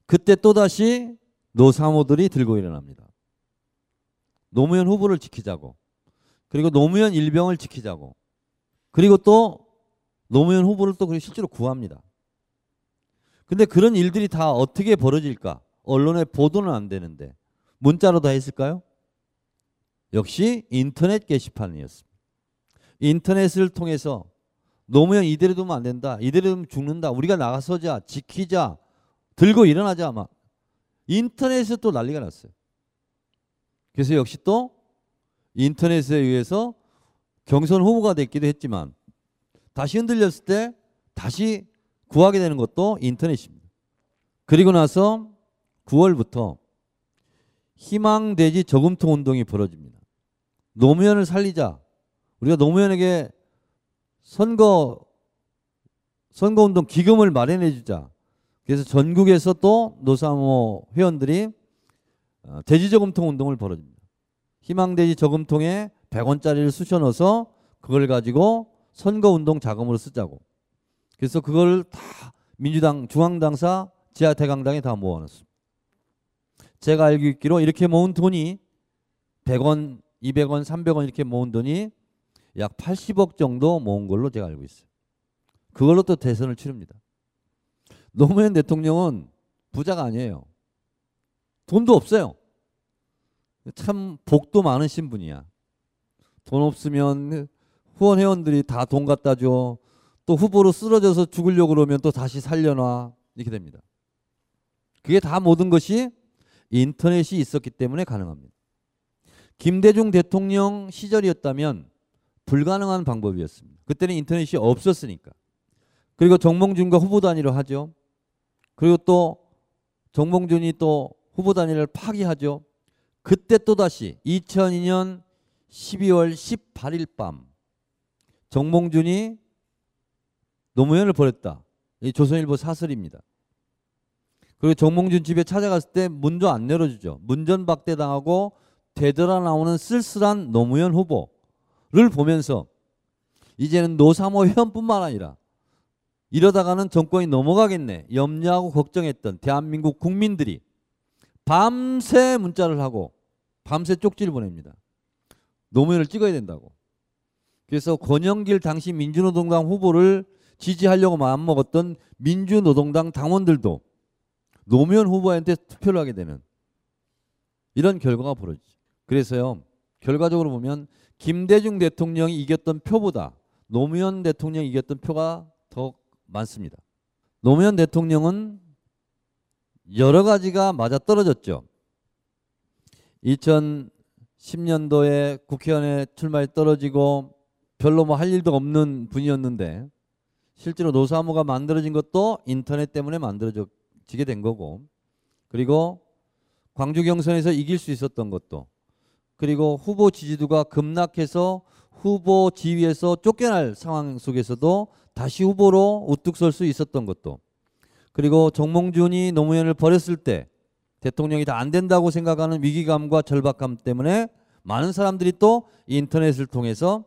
그때 또다시 노사모들이 들고 일어납니다. 노무현 후보를 지키자고, 그리고 노무현 일병을 지키자고, 그리고 또 노무현 후보를 또 실제로 구합니다. 근데 그런 일들이 다 어떻게 벌어질까? 언론에 보도는 안 되는데 문자로 다 했을까요? 역시 인터넷 게시판이었습니다. 인터넷을 통해서 노무현 이대로 두면 안 된다, 이대로 두면 죽는다, 우리가 나가서자, 지키자, 들고 일어나자, 막 인터넷에서 또 난리가 났어요. 그래서 역시 또 인터넷에 의해서 경선 후보가 됐기도 했지만 다시 흔들렸을 때 다시 구하게 되는 것도 인터넷입니다. 그리고 나서 9월부터 희망돼지 저금통 운동이 벌어집니다. 노무현을 살리자, 우리가 노무현에게 선거운동 기금을 마련해주자. 그래서 전국에서 또 노사모 회원들이 돼지저금통 운동을 벌어집니다. 희망돼지 저금통에 100원짜리를 쑤셔넣어서 그걸 가지고 선거운동 자금으로 쓰자고. 그래서 그걸 다 민주당 중앙당사 지하태강당에 다 모아놨습니다. 제가 알고 있기로 이렇게 모은 돈이 100원, 200원, 300원 이렇게 모은 돈이 약 80억 정도 모은 걸로 제가 알고 있어요. 그걸로 또 대선을 치릅니다. 노무현 대통령은 부자가 아니에요. 돈도 없어요. 참 복도 많으신 분이야. 돈 없으면 후원 회원들이 다 돈 갖다 줘. 또 후보로 쓰러져서 죽으려고 그러면 또 다시 살려놔. 이렇게 됩니다. 그게 다 모든 것이 인터넷이 있었기 때문에 가능합니다. 김대중 대통령 시절이었다면 불가능한 방법이었습니다. 그때는 인터넷이 없었으니까. 그리고 정몽준과 후보 단위로 하죠. 그리고 또 정몽준이 또 후보 단위를 파기하죠. 그때 또다시 2002년 12월 18일 밤 정몽준이 노무현을 버렸다. 이 조선일보 사설입니다. 그리고 정몽준 집에 찾아갔을 때 문도 안 열어주죠. 문전박대당하고 되돌아 나오는 쓸쓸한 노무현 후보를 보면서 이제는 노사모 회원뿐만 아니라 이러다가는 정권이 넘어가겠네 염려하고 걱정했던 대한민국 국민들이 밤새 문자를 하고 밤새 쪽지를 보냅니다. 노무현을 찍어야 된다고. 그래서 권영길 당시 민주노동당 후보를 지지하려고 마음먹었던 민주노동당 당원들도 노무현 후보한테 투표를 하게 되는 이런 결과가 벌어지죠. 그래서요, 결과적으로 보면 김대중 대통령이 이겼던 표보다 노무현 대통령이 이겼던 표가 더 많습니다. 노무현 대통령은 여러 가지가 맞아떨어졌죠. 2010년도에 국회의원에 출마해 떨어지고 별로 뭐 할 일도 없는 분이었는데 실제로 노사모가 만들어진 것도 인터넷 때문에 만들어지게 된 거고, 그리고 광주 경선에서 이길 수 있었던 것도, 그리고 후보 지지도가 급락해서 후보 지위에서 쫓겨날 상황 속에서도 다시 후보로 우뚝 설 수 있었던 것도, 그리고 정몽준이 노무현을 버렸을 때 대통령이 다 안 된다고 생각하는 위기감과 절박감 때문에 많은 사람들이 또 인터넷을 통해서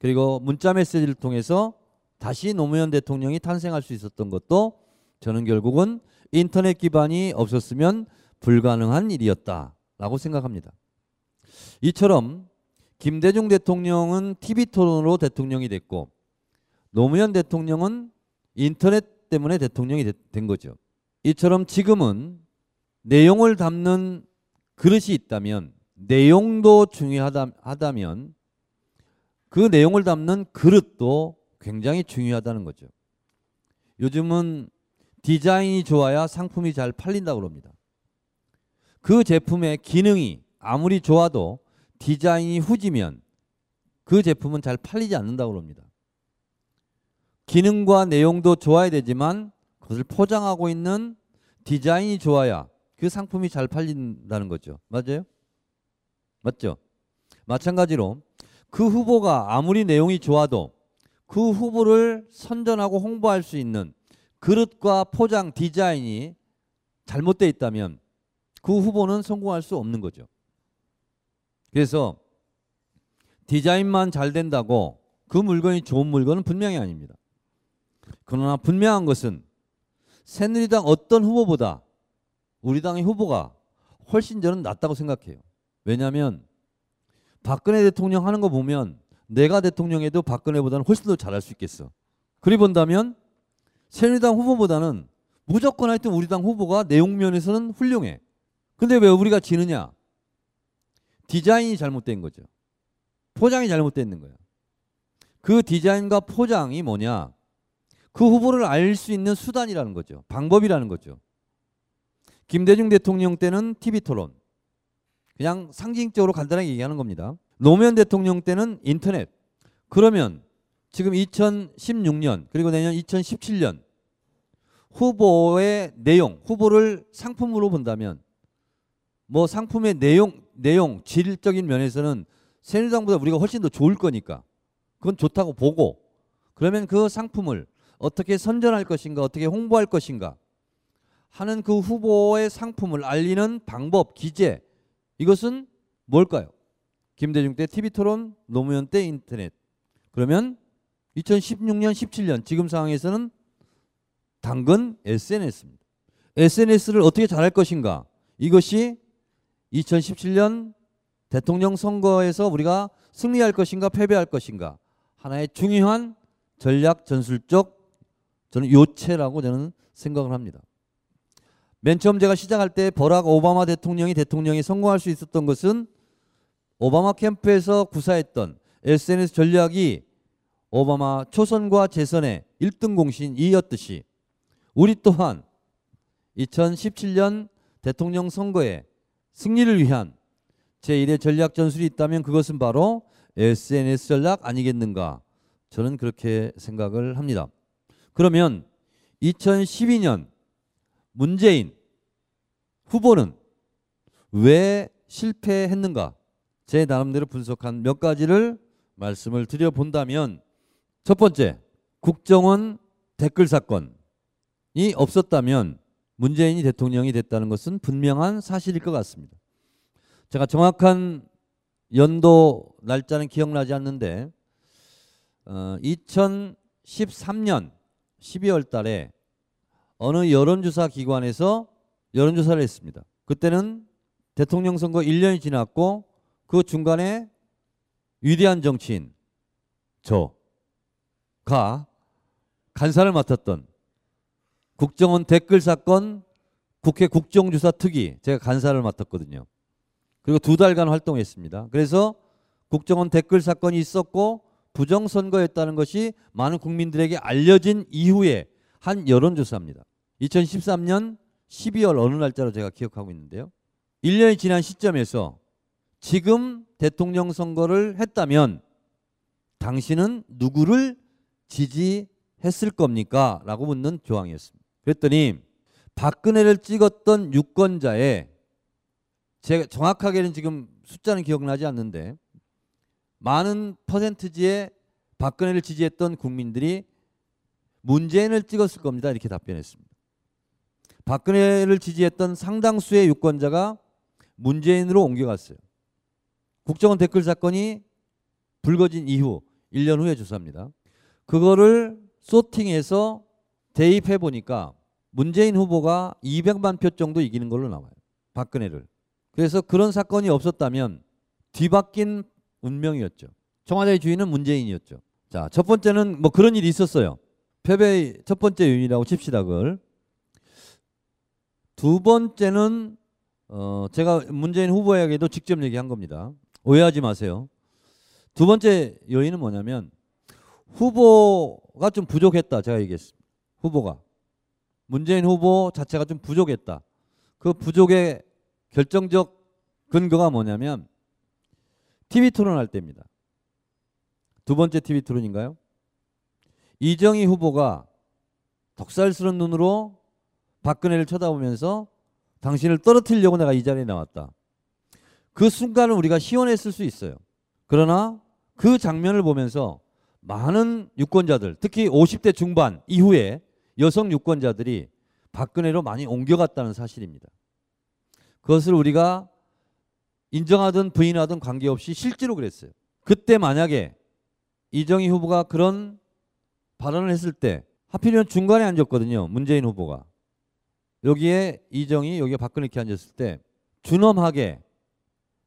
그리고 문자 메시지를 통해서 다시 노무현 대통령이 탄생할 수 있었던 것도 저는 결국은 인터넷 기반이 없었으면 불가능한 일이었다라고 생각합니다. 이처럼 김대중 대통령은 TV토론으로 대통령이 됐고 노무현 대통령은 인터넷 때문에 대통령이 된 거죠. 이처럼 지금은 내용을 담는 그릇이 있다면 내용도 중요하다면 그 내용을 담는 그릇도 굉장히 중요하다는 거죠. 요즘은 디자인이 좋아야 상품이 잘 팔린다고 합니다. 그 제품의 기능이 아무리 좋아도 디자인이 후지면 그 제품은 잘 팔리지 않는다고 합니다. 기능과 내용도 좋아야 되지만 그것을 포장하고 있는 디자인이 좋아야 그 상품이 잘 팔린다는 거죠. 맞아요? 맞죠? 마찬가지로 그 후보가 아무리 내용이 좋아도 그 후보를 선전하고 홍보할 수 있는 그릇과 포장 디자인이 잘못되어 있다면 그 후보는 성공할 수 없는 거죠. 그래서 디자인만 잘 된다고 그 물건이 좋은 물건은 분명히 아닙니다. 그러나 분명한 것은 새누리당 어떤 후보보다 우리 당의 후보가 훨씬 저는 낫다고 생각해요. 왜냐하면 박근혜 대통령 하는 거 보면 내가 대통령에도 박근혜보다는 훨씬 더 잘할 수 있겠어. 그리 본다면 새누리당 후보보다는 무조건 하여튼 우리 당 후보가 내용면에서는 훌륭해. 근데 왜 우리가 지느냐? 디자인이 잘못된 거죠. 포장이 잘못된 거야. 그 디자인과 포장이 뭐냐? 그 후보를 알 수 있는 수단이라는 거죠. 방법이라는 거죠. 김대중 대통령 때는 TV토론. 그냥 상징적으로 간단하게 얘기하는 겁니다. 노무현 대통령 때는 인터넷. 그러면 지금 2016년 그리고 내년 2017년 후보의 내용, 후보를 상품으로 본다면 뭐 상품의 내용 질적인 면에서는 새누리당보다 우리가 훨씬 더 좋을 거니까 그건 좋다고 보고 그러면 그 상품을 어떻게 선전할 것인가 어떻게 홍보할 것인가 하는 그 후보의 상품을 알리는 방법, 기재 이것은 뭘까요? 김대중 때 TV토론, 노무현 때 인터넷. 그러면 2016년, 17년 지금 상황에서는 당근 SNS입니다. SNS를 어떻게 잘할 것인가? 이것이 2017년 대통령 선거에서 우리가 승리할 것인가 패배할 것인가 하나의 중요한 전략 전술적 저는 요체라고 저는 생각을 합니다. 맨 처음 제가 시작할 때 버락 오바마 대통령이 성공할 수 있었던 것은 오바마 캠프에서 구사했던 SNS 전략이 오바마 초선과 재선의 1등 공신이었듯이 우리 또한 2017년 대통령 선거에 승리를 위한 제1의 전략 전술이 있다면 그것은 바로 SNS 전략 아니겠는가 저는 그렇게 생각을 합니다. 그러면 2012년 문재인 후보는 왜 실패했는가 제 나름대로 분석한 몇 가지를 말씀을 드려본다면 첫 번째 국정원 댓글 사건이 없었다면 문재인이 대통령이 됐다는 것은 분명한 사실일 것 같습니다. 제가 정확한 연도 날짜는 기억나지 않는데 2013년 12월 달에 어느 여론조사 기관에서 여론조사를 했습니다. 그때는 대통령 선거 1년이 지났고 그 중간에 위대한 정치인 저가 간사를 맡았던 국정원 댓글 사건 국회 국정조사 특위 제가 간사를 맡았거든요. 그리고 2달간 활동했습니다. 그래서 국정원 댓글 사건이 있었고 부정선거였다는 것이 많은 국민들에게 알려진 이후에 한 여론조사입니다. 2013년 12월 어느 날짜로 제가 기억하고 있는데요. 1년이 지난 시점에서 지금 대통령 선거를 했다면 당신은 누구를 지지했을 겁니까? 라고 묻는 조항이었습니다. 그랬더니 박근혜를 찍었던 유권자의 제가 정확하게는 지금 숫자는 기억나지 않는데 많은 퍼센트지의 박근혜를 지지했던 국민들이 문재인을 찍었을 겁니다. 이렇게 답변했습니다. 박근혜를 지지했던 상당수의 유권자가 문재인으로 옮겨갔어요. 국정원 댓글 사건이 불거진 이후 1년 후에 조사합니다. 그거를 소팅해서 대입해 보니까 문재인 후보가 200만 표 정도 이기는 걸로 나와요. 박근혜를. 그래서 그런 사건이 없었다면 뒤바뀐 운명이었죠. 청와대의 주인은 문재인이었죠. 자, 첫 번째는 뭐 그런 일이 있었어요. 패배의 첫 번째 요인이라고 칩시다, 그걸. 두 번째는 제가 문재인 후보에게도 직접 얘기한 겁니다. 오해하지 마세요. 두 번째 요인은 뭐냐면 후보가 좀 부족했다. 제가 얘기했습니다. 후보가. 문재인 후보 자체가 좀 부족했다. 그 부족의 결정적 근거가 뭐냐면 TV토론 할 때입니다. 두 번째 TV토론인가요? 이정희 후보가 덕살스러운 눈으로 박근혜를 쳐다보면서 당신을 떨어뜨리려고 내가 이 자리에 나왔다. 그 순간은 우리가 시원했을 수 있어요. 그러나 그 장면을 보면서 많은 유권자들, 특히 50대 중반 이후에 여성 유권자들이 박근혜로 많이 옮겨갔다는 사실입니다. 그것을 우리가 인정하든 부인하든 관계없이 실제로 그랬어요. 그때 만약에 이정희 후보가 그런 발언을 했을 때 하필이면 중간에 앉았거든요. 문재인 후보가. 여기에 이정희, 여기에 박근혜 이렇게 앉았을 때 준엄하게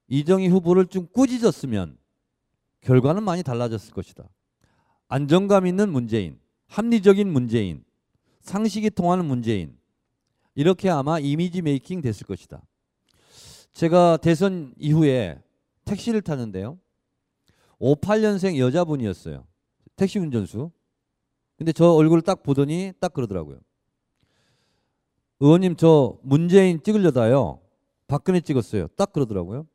이정희 후보를 좀 꾸짖었으면 결과는 많이 달라졌을 것이다. 안정감 있는 문재인, 합리적인 문재인, 상식이 통하는 문재인, 이렇게 아마 이미지 메이킹 됐을 것이다. 제가 대선 이후에 택시를 탔는데요. 58년생 여자분이었어요. 택시 운전수. 근데 저 얼굴을 딱 보더니 딱 그러더라고요. 의원님 저 문재인 찍으려다요. 박근혜 찍었어요. 딱 그러더라고요.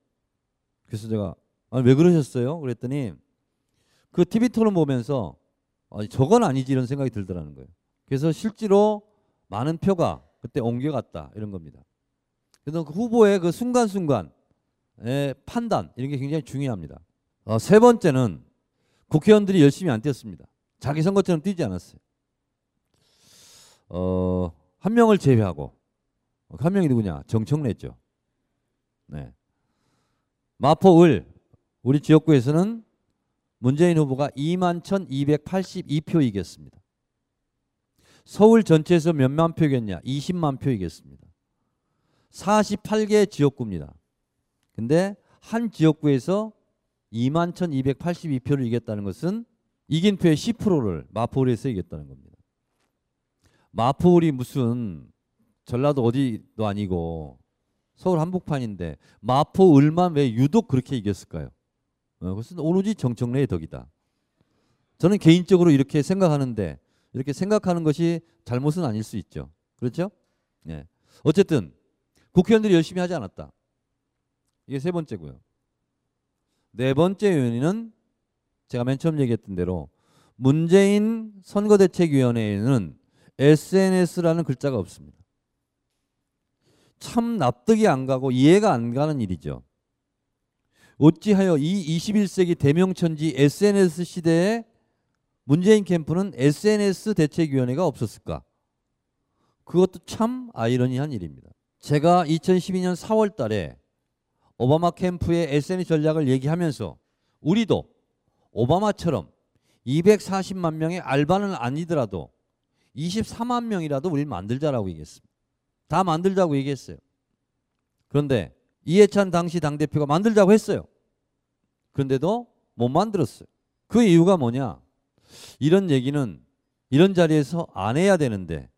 그래서 제가 아니 왜 그러셨어요? 그랬더니 그 TV토론 보면서 아니 저건 아니지 이런 생각이 들더라는 거예요. 그래서 실제로 많은 표가 그때 옮겨갔다 이런 겁니다. 그래서 그 후보의 그 순간순간의 판단 이런 게 굉장히 중요합니다. 세 번째는 국회의원들이 열심히 안 뛰었습니다. 자기 선거처럼 뛰지 않았어요. 한 명을 제외하고 한 명이 누구냐? 정청래죠. 네. 마포을 우리 지역구에서는 문재인 후보가 21,282표 이겼습니다. 서울 전체에서 몇만 표겠냐? 20만 표 이겼습니다. 48개 지역구입니다. 근데 한 지역구에서 21,282표를 이겼다는 것은 이긴 표의 10%를 마포을에서 이겼다는 겁니다. 마포을이 무슨 전라도 어디도 아니고 서울 한복판인데 마포을만 왜 유독 그렇게 이겼을까요? 그것은 오로지 정청래의 덕이다. 저는 개인적으로 이렇게 생각하는데 이렇게 생각하는 것이 잘못은 아닐 수 있죠. 그렇죠? 예. 어쨌든 국회의원들이 열심히 하지 않았다. 이게 세 번째고요. 네 번째 요인은 제가 맨 처음 얘기했던 대로 문재인 선거대책위원회에는 SNS라는 글자가 없습니다. 참 납득이 안 가고 이해가 안 가는 일이죠. 어찌하여 이 21세기 대명천지 SNS 시대에 문재인 캠프는 SNS 대책위원회가 없었을까? 그것도 참 아이러니한 일입니다. 제가 2012년 4월 달에 오바마 캠프의 SNS 전략을 얘기하면서 우리도 오바마처럼 240만 명의 알바는 아니더라도 24만 명이라도 우리를 만들자라고 얘기했습니다. 다 만들자고 얘기했어요. 그런데 이해찬 당시 당대표가 만들자고 했어요. 그런데도 못 만들었어요. 그 이유가 뭐냐? 이런 얘기는 이런 자리에서 안 해야 되는데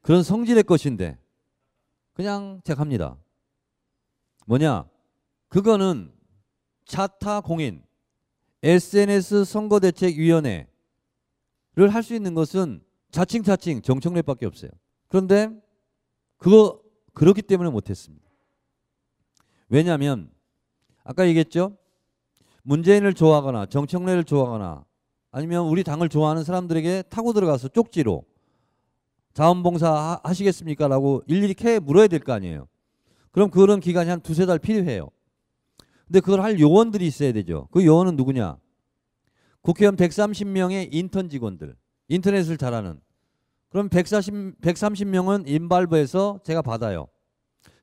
그런 성질의 것인데 그냥 제가 합니다. 뭐냐? 그거는 자타 공인 SNS 선거대책위원회를 할 수 있는 것은 자칭 정청래밖에 없어요. 그런데 그렇기 때문에 못했습니다. 왜냐하면 아까 얘기했죠? 문재인을 좋아하거나 정청래를 좋아하거나 아니면 우리 당을 좋아하는 사람들에게 타고 들어가서 쪽지로 자원봉사 하시겠습니까? 라고 일일이 캐 물어야 될 거 아니에요. 그럼 그런 기간이 한 두세 달 필요해요. 근데 그걸 할 요원들이 있어야 되죠. 그 요원은 누구냐? 국회의원 130명의 인턴 직원들, 인터넷을 잘하는. 그럼 130명은 인발부에서 제가 받아요.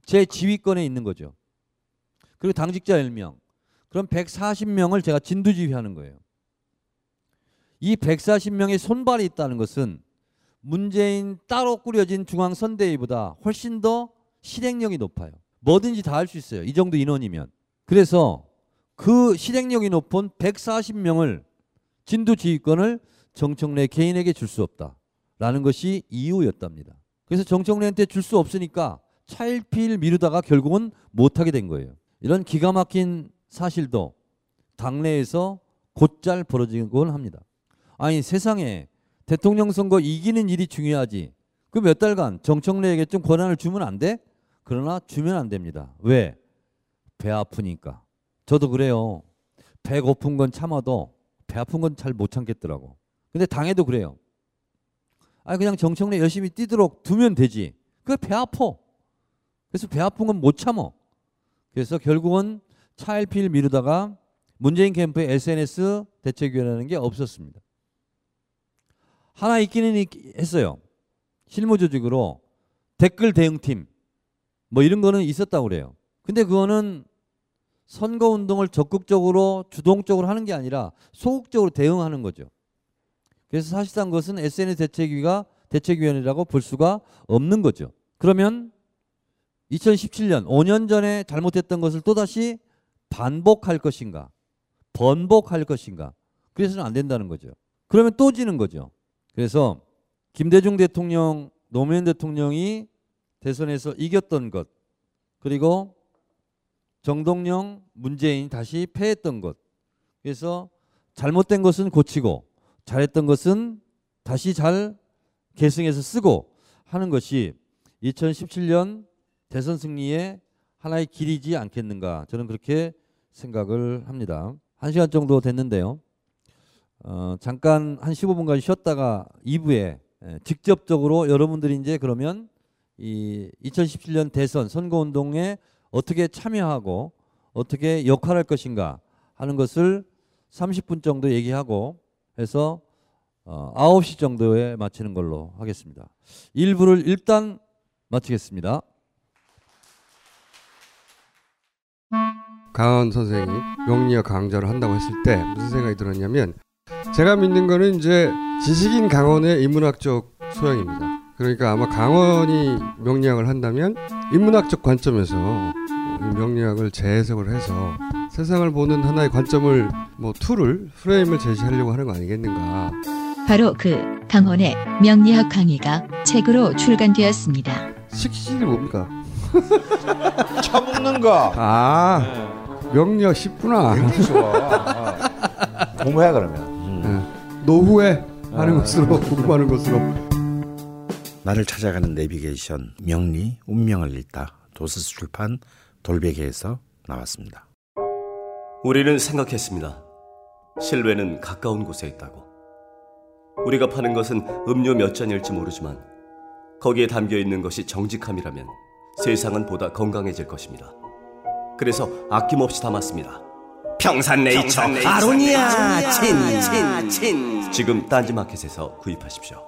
제 지휘권에 있는 거죠. 그리고 당직자 10명. 그럼 140명을 제가 진두지휘하는 거예요. 이 140명의 손발이 있다는 것은 문재인 따로 꾸려진 중앙선대위보다 훨씬 더 실행력이 높아요. 뭐든지 다 할 수 있어요. 이 정도 인원이면. 그래서 그 실행력이 높은 140명을 진두지휘권을 정청래 개인에게 줄 수 없다라는 것이 이유였답니다. 그래서 정청래한테 줄 수 없으니까 차일피일 미루다가 결국은 못하게 된 거예요. 이런 기가 막힌 사실도 당내에서 곧잘 벌어지곤 합니다. 아니 세상에 대통령 선거 이기는 일이 중요하지. 그 몇 달간 정청래에게 좀 권한을 주면 안 돼? 그러나 주면 안 됩니다. 왜? 배 아프니까. 저도 그래요. 배 고픈 건 참아도 배 아픈 건 잘 못 참겠더라고. 근데 당에도 그래요. 아니 그냥 정청래 열심히 뛰도록 두면 되지. 그게 배 아파. 그래서 배 아픈 건 못 참어. 그래서 결국은 차일피일 미루다가 문재인 캠프의 SNS 대책위원회라는 게 없었습니다. 하나 있기는 했어요. 실무조직으로 댓글 대응팀 뭐 이런 거는 있었다고 그래요. 근데 그거는 선거운동을 적극적으로 주동적으로 하는 게 아니라 소극적으로 대응하는 거죠. 그래서 사실상 그것은 SNS 대책위가 대책위원회라고 볼 수가 없는 거죠. 그러면 2017년 5년 전에 잘못했던 것을 또다시 반복할 것인가 번복할 것인가. 그래서는 안 된다는 거죠. 그러면 또 지는 거죠. 그래서 김대중 대통령, 노무현 대통령이 대선에서 이겼던 것, 그리고 정동영, 문재인 다시 패했던 것. 그래서 잘못된 것은 고치고 잘했던 것은 다시 잘 계승해서 쓰고 하는 것이 2017년 대선 승리의 하나의 길이지 않겠는가. 저는 그렇게 생각을 합니다. 1시간 정도 됐는데요. 잠깐 한 15분까지 쉬었다가 2부에 직접적으로 여러분들이 이제 그러면 이 2017년 대선 선거운동에 어떻게 참여하고 어떻게 역할할 것인가 하는 것을 30분 정도 얘기하고 해서 9시 정도에 마치는 걸로 하겠습니다. 1부를 일단 마치겠습니다. 강원 선생이 명리학 강좌를 한다고 했을 때 무슨 생각이 들었냐면 제가 믿는 거는 이제 지식인 강원의 인문학적 소양입니다. 그러니까 아마 강원이 명리학을 한다면 인문학적 관점에서 명리학을 재해석을 해서 세상을 보는 하나의 관점을 툴을 프레임을 제시하려고 하는 거 아니겠는가. 바로 그 강원의 명리학 강의가 책으로 출간되었습니다. 식신이 뭡니까? 차 먹는 거. 명리학 쉽구나. 굉장히 좋아. 공부해 그러면. 노후에 하는 것으로 공부하는 것으로. 나를 찾아가는 내비게이션 명리 운명을 읽다. 도서스 출판 돌베개에서 나왔습니다. 우리는 생각했습니다. 실외는 가까운 곳에 있다고. 우리가 파는 것은 음료 몇 잔일지 모르지만 거기에 담겨있는 것이 정직함이라면 세상은 보다 건강해질 것입니다. 그래서 아낌없이 담았습니다. 평산네이처 아로니아 친. 지금 딴지마켓에서 구입하십시오.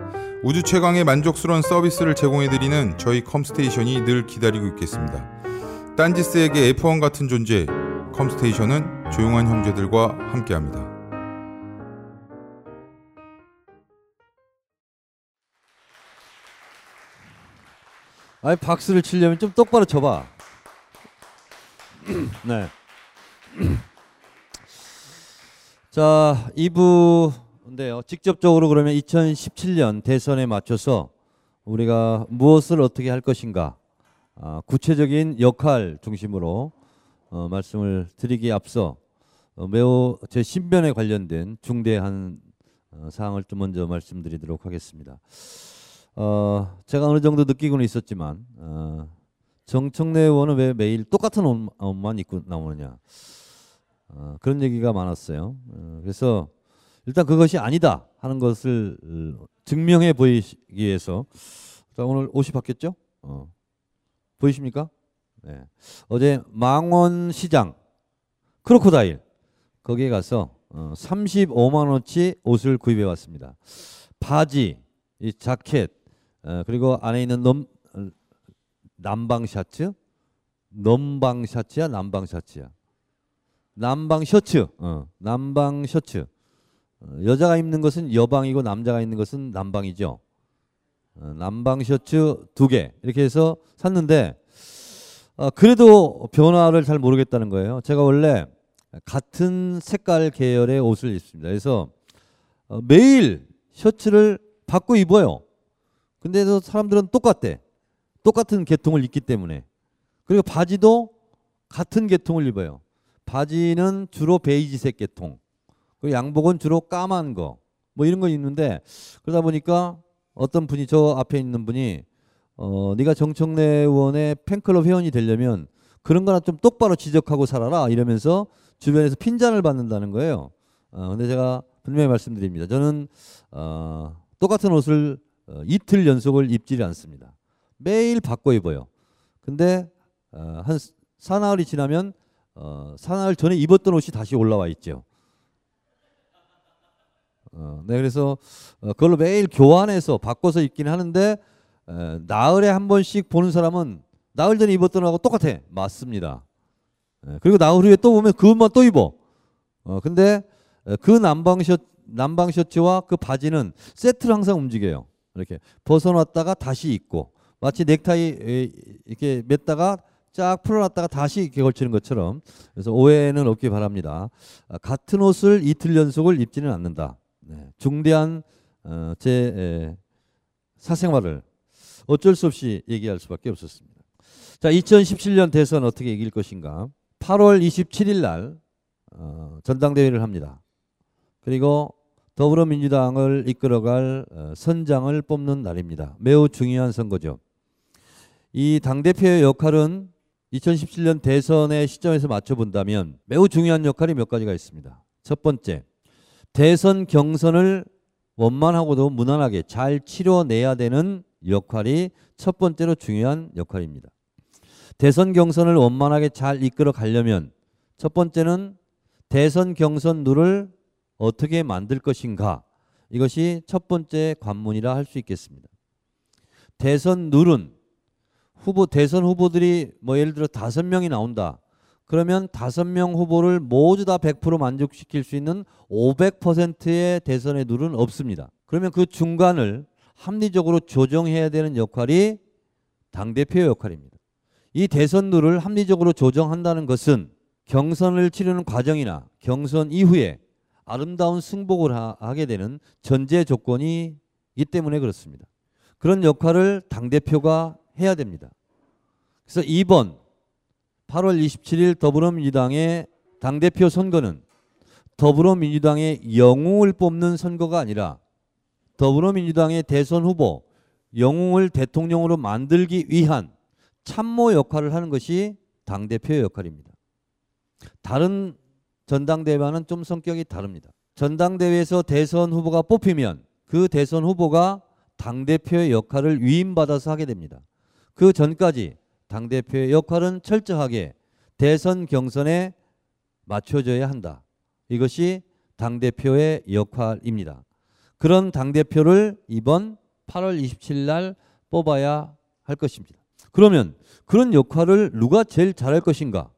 우주 최강의 만족스러운 서비스를 제공해드리는 저희 컴스테이션이 늘 기다리고 있겠습니다. 딴지스에게 F1 같은 존재, 컴스테이션은 조용한 형제들과 함께합니다. 아니 박수를 치려면 좀 똑바로 쳐봐. 네. 자 2부인데요. 직접적으로 그러면 2017년 대선에 맞춰서 우리가 무엇을 어떻게 할 것인가 구체적인 역할 중심으로 말씀을 드리기에 앞서 매우 제 신변에 관련된 중대한 사항을 좀 먼저 말씀드리도록 하겠습니다. 제가 어느 정도 느끼고는 있었지만 정청래 의원은 왜 매일 똑같은 옷만 입고 나오느냐 그런 얘기가 많았어요. 그래서 일단 그것이 아니다 하는 것을 증명해 보이기 위해서. 자, 오늘 옷이 바뀌었죠? 보이십니까? 네. 어제 망원시장 크로코다일 거기에 가서 35만원어치 옷을 구입해 왔습니다. 바지, 이 자켓, 그리고 안에 있는 남방샤츠? 넘방샤츠야? 남방샤츠야? 남방셔츠. 남방셔츠. 여자가 입는 것은 여방이고 남자가 입는 것은 남방이죠. 남방셔츠 2개 이렇게 해서 샀는데 그래도 변화를 잘 모르겠다는 거예요. 제가 원래 같은 색깔 계열의 옷을 입습니다. 그래서 매일 셔츠를 바꿔 입어요. 근데도 사람들은 똑같대. 똑같은 계통을 입기 때문에. 그리고 바지도 같은 계통을 입어요. 바지는 주로 베이지색 계통, 그리고 양복은 주로 까만 거, 뭐 이런 거 입는데, 그러다 보니까 어떤 분이, 저 앞에 있는 분이 네가 정청래 의원의 팬클럽 회원이 되려면 그런 거나 좀 똑바로 지적하고 살아라 이러면서 주변에서 핀잔을 받는다는 거예요. 근데 제가 분명히 말씀드립니다. 저는 똑같은 옷을 이틀 연속을 입질 않습니다. 매일 바꿔 입어요. 근데 한 사나흘이 지나면 사나흘 전에 입었던 옷이 다시 올라와 있죠. 네, 그래서 그걸로 매일 교환해서 바꿔서 입긴 하는데, 나흘에 한 번씩 보는 사람은 나흘 전에 입었던 거하고 똑같아. 맞습니다. 그리고 나흘 후에 또 보면 그것만 또 입어. 근데 그 남방셔츠와 그 바지는 세트를 항상 움직여요. 이렇게 벗어놨다가 다시 입고, 마치 넥타이 이렇게 맸다가 쫙 풀어놨다가 다시 이렇게 걸치는 것처럼. 그래서 오해는 없기 바랍니다. 같은 옷을 이틀 연속을 입지는 않는다. 네, 중대한 제 사생활을 어쩔 수 없이 얘기할 수밖에 없었습니다. 자, 2017년 대선 어떻게 이길 것인가. 8월 27일 날 전당대회를 합니다. 그리고 더불어민주당을 이끌어갈 선장을 뽑는 날입니다. 매우 중요한 선거죠. 이 당대표의 역할은 2017년 대선의 시점에서 맞춰본다면 매우 중요한 역할이 몇 가지가 있습니다. 첫 번째, 대선 경선을 원만하고도 무난하게 잘 치러내야 되는 역할이 첫 번째로 중요한 역할입니다. 대선 경선을 원만하게 잘 이끌어 가려면 첫 번째는 대선 경선 룰을 어떻게 만들 것인가, 이것이 첫 번째 관문이라 할 수 있겠습니다. 대선 룰은 대선 후보들이 뭐 예를 들어 5명이 나온다. 그러면 5명 후보를 모두 다 100% 만족시킬 수 있는 500%의 대선의 룰은 없습니다. 그러면 그 중간을 합리적으로 조정해야 되는 역할이 당대표의 역할입니다. 이 대선 룰을 합리적으로 조정한다는 것은 경선을 치르는 과정이나 경선 이후에 아름다운 승복을 하게 되는 전제 조건이기 때문에 그렇습니다. 그런 역할을 당대표가 해야 됩니다. 그래서 이번 8월 27일 더불어민주당의 당대표 선거는 더불어민주당의 영웅을 뽑는 선거가 아니라 더불어민주당의 대선 후보 영웅을 대통령으로 만들기 위한 참모 역할을 하는 것이 당대표의 역할입니다. 다른 전당대회와는 좀 성격이 다릅니다. 전당대회에서 대선 후보가 뽑히면 그 대선 후보가 당대표의 역할을 위임받아서 하게 됩니다. 그 전까지 당대표의 역할은 철저하게 대선 경선에 맞춰져야 한다. 이것이 당대표의 역할입니다. 그런 당대표를 이번 8월 27일 날 뽑아야 할 것입니다. 그러면 그런 역할을 누가 제일 잘할 것인가?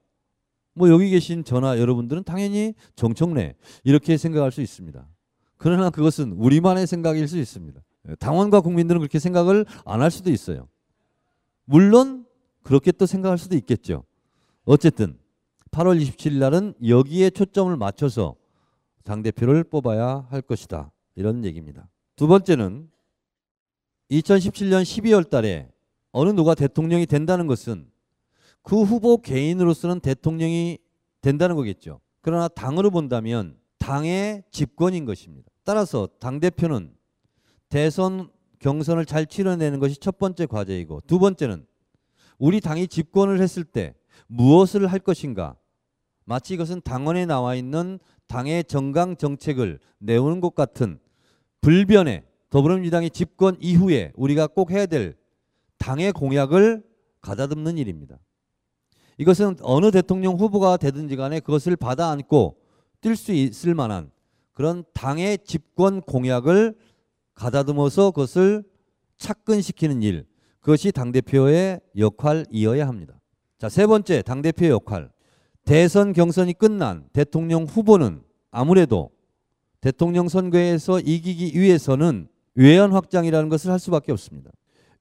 뭐 여기 계신 저나 여러분들은 당연히 정청래 이렇게 생각할 수 있습니다. 그러나 그것은 우리만의 생각일 수 있습니다. 당원과 국민들은 그렇게 생각을 안 할 수도 있어요. 물론 그렇게 또 생각할 수도 있겠죠. 어쨌든 8월 27일 날은 여기에 초점을 맞춰서 당대표를 뽑아야 할 것이다. 이런 얘기입니다. 두 번째는 2017년 12월 달에 어느 누가 대통령이 된다는 것은 그 후보 개인으로서는 대통령이 된다는 거겠죠. 그러나 당으로 본다면 당의 집권인 것입니다. 따라서 당대표는 대선 경선을 잘 치러내는 것이 첫 번째 과제이고, 두 번째는 우리 당이 집권을 했을 때 무엇을 할 것인가. 마치 이것은 당원에 나와 있는 당의 정강 정책을 내오는 것 같은 불변의 더불어민주당이 집권 이후에 우리가 꼭 해야 될 당의 공약을 가다듬는 일입니다. 이것은 어느 대통령 후보가 되든지 간에 그것을 받아 안고 뛸 수 있을 만한 그런 당의 집권 공약을 가다듬어서 그것을 착근시키는 일, 그것이 당대표의 역할이어야 합니다. 자, 세 번째 당대표의 역할. 대선 경선이 끝난 대통령 후보는 아무래도 대통령 선거에서 이기기 위해서는 외연 확장이라는 것을 할 수밖에 없습니다.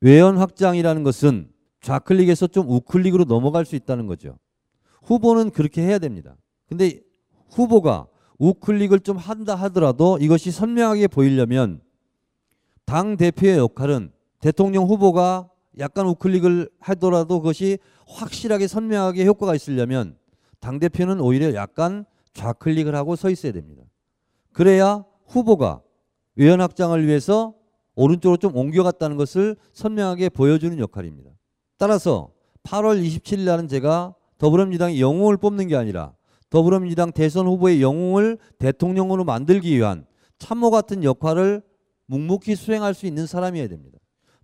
외연 확장이라는 것은 좌클릭에서 좀 우클릭으로 넘어갈 수 있다는 거죠. 후보는 그렇게 해야 됩니다. 근데 후보가 우클릭을 좀 한다 하더라도 이것이 선명하게 보이려면 당대표의 역할은 대통령 후보가 약간 우클릭을 하더라도 그것이 확실하게 선명하게 효과가 있으려면 당대표는 오히려 약간 좌클릭을 하고 서 있어야 됩니다. 그래야 후보가 외연 확장을 위해서 오른쪽으로 좀 옮겨갔다는 것을 선명하게 보여주는 역할입니다. 따라서 8월 27일 날은 제가 더불어민주당의 영웅을 뽑는 게 아니라 더불어민주당 대선 후보의 영웅을 대통령으로 만들기 위한 참모 같은 역할을 묵묵히 수행할 수 있는 사람이어야 됩니다.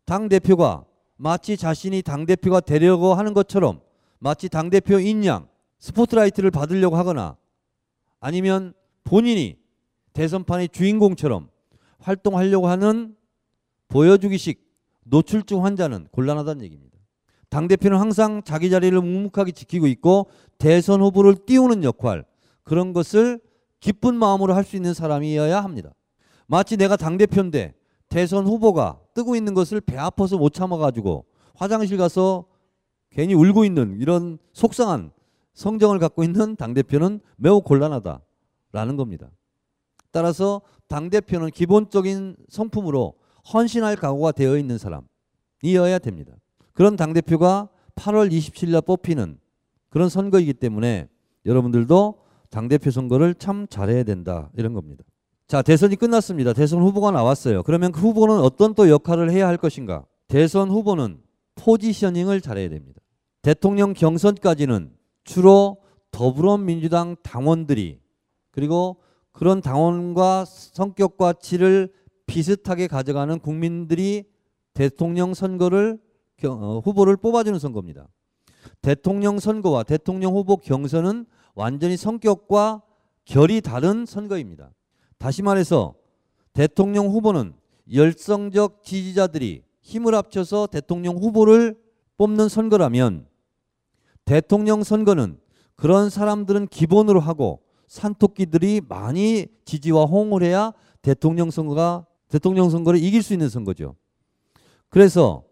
당대표가 마치 자신이 당대표가 되려고 하는 것처럼 마치 당대표인 양 스포트라이트를 받으려고 하거나 아니면 본인이 대선판의 주인공처럼 활동하려고 하는 보여주기식 노출증 환자는 곤란하다는 얘기입니다. 당대표는 항상 자기 자리를 묵묵하게 지키고 있고 대선 후보를 띄우는 역할, 그런 것을 기쁜 마음으로 할 수 있는 사람이어야 합니다. 마치 내가 당대표인데 대선 후보가 뜨고 있는 것을 배 아파서 못 참아가지고 화장실 가서 괜히 울고 있는 이런 속상한 성정을 갖고 있는 당대표는 매우 곤란하다라는 겁니다. 따라서 당대표는 기본적인 성품으로 헌신할 각오가 되어 있는 사람이어야 됩니다. 그런 당대표가 8월 27일 날 뽑히는 그런 선거이기 때문에 여러분들도 당대표 선거를 참 잘해야 된다, 이런 겁니다. 자, 대선이 끝났습니다. 대선 후보가 나왔어요. 그러면 그 후보는 어떤 또 역할을 해야 할 것인가? 대선 후보는 포지셔닝을 잘해야 됩니다. 대통령 경선까지는 주로 더불어민주당 당원들이, 그리고 그런 당원과 성격과 질을 비슷하게 가져가는 국민들이 대통령 선거를 후보를 뽑아주는 선거입니다. 대통령 선거와 대통령 후보 경선은 완전히 성격과 결이 다른 선거입니다. 다시 말해서 대통령 후보는 열성적 지지자들이 힘을 합쳐서 대통령 후보를 뽑는 선거라면 대통령 선거는 그런 사람들은 기본으로 하고 산토끼들이 많이 지지와 호응을 해야 대통령 선거를 이길 수 있는 선거죠. 그래서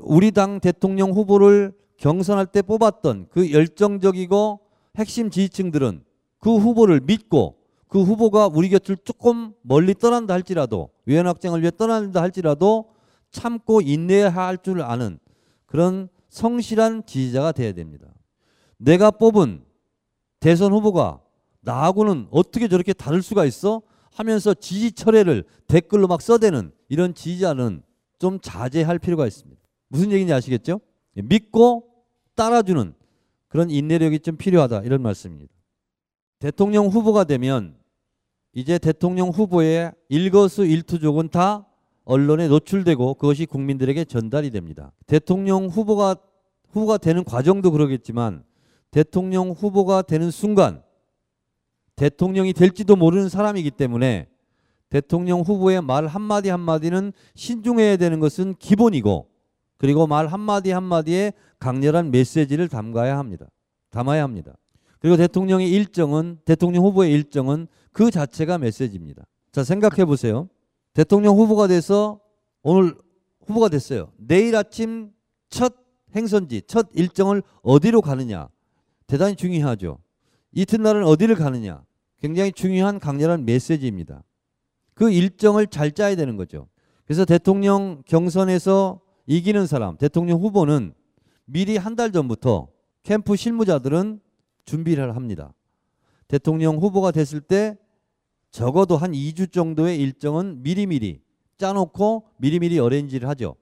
우리 당 대통령 후보를 경선할 때 뽑았던 그 열정적이고 핵심 지지층들은 그 후보를 믿고 그 후보가 우리 곁을 조금 멀리 떠난다 할지라도, 외연 확장을 위해 떠난다 할지라도 참고 인내해야 할 줄 아는 그런 성실한 지지자가 돼야 됩니다. 내가 뽑은 대선 후보가 나하고는 어떻게 저렇게 다를 수가 있어? 하면서 지지 철회를 댓글로 막 써대는 이런 지지자는 좀 자제할 필요가 있습니다. 무슨 얘기인지 아시겠죠? 믿고 따라주는 그런 인내력이 좀 필요하다, 이런 말씀입니다. 대통령 후보가 되면 이제 대통령 후보의 일거수일투족은 다 언론에 노출되고 그것이 국민들에게 전달이 됩니다. 대통령 후보가 되는 과정도 그러겠지만 대통령 후보가 되는 순간 대통령이 될지도 모르는 사람이기 때문에 대통령 후보의 말 한마디 한마디는 신중해야 되는 것은 기본이고, 그리고 말 한마디 한마디에 강렬한 메시지를 담아야 합니다. 그리고 대통령 후보의 일정은 그 자체가 메시지입니다. 자, 생각해 보세요. 대통령 후보가 돼서 오늘 후보가 됐어요. 내일 아침 첫 행선지, 첫 일정을 어디로 가느냐, 대단히 중요하죠. 이튿날은 어디를 가느냐, 굉장히 중요한 강렬한 메시지입니다. 그 일정을 잘 짜야 되는 거죠. 그래서 대통령 경선에서 이기는 사람, 대통령 후보는 미리 한 달 전부터 캠프 실무자들은 준비를 합니다. 대통령 후보가 됐을 때 적어도 한 2주 정도의 일정은 미리미리 짜놓고 미리미리 어레인지를 하죠.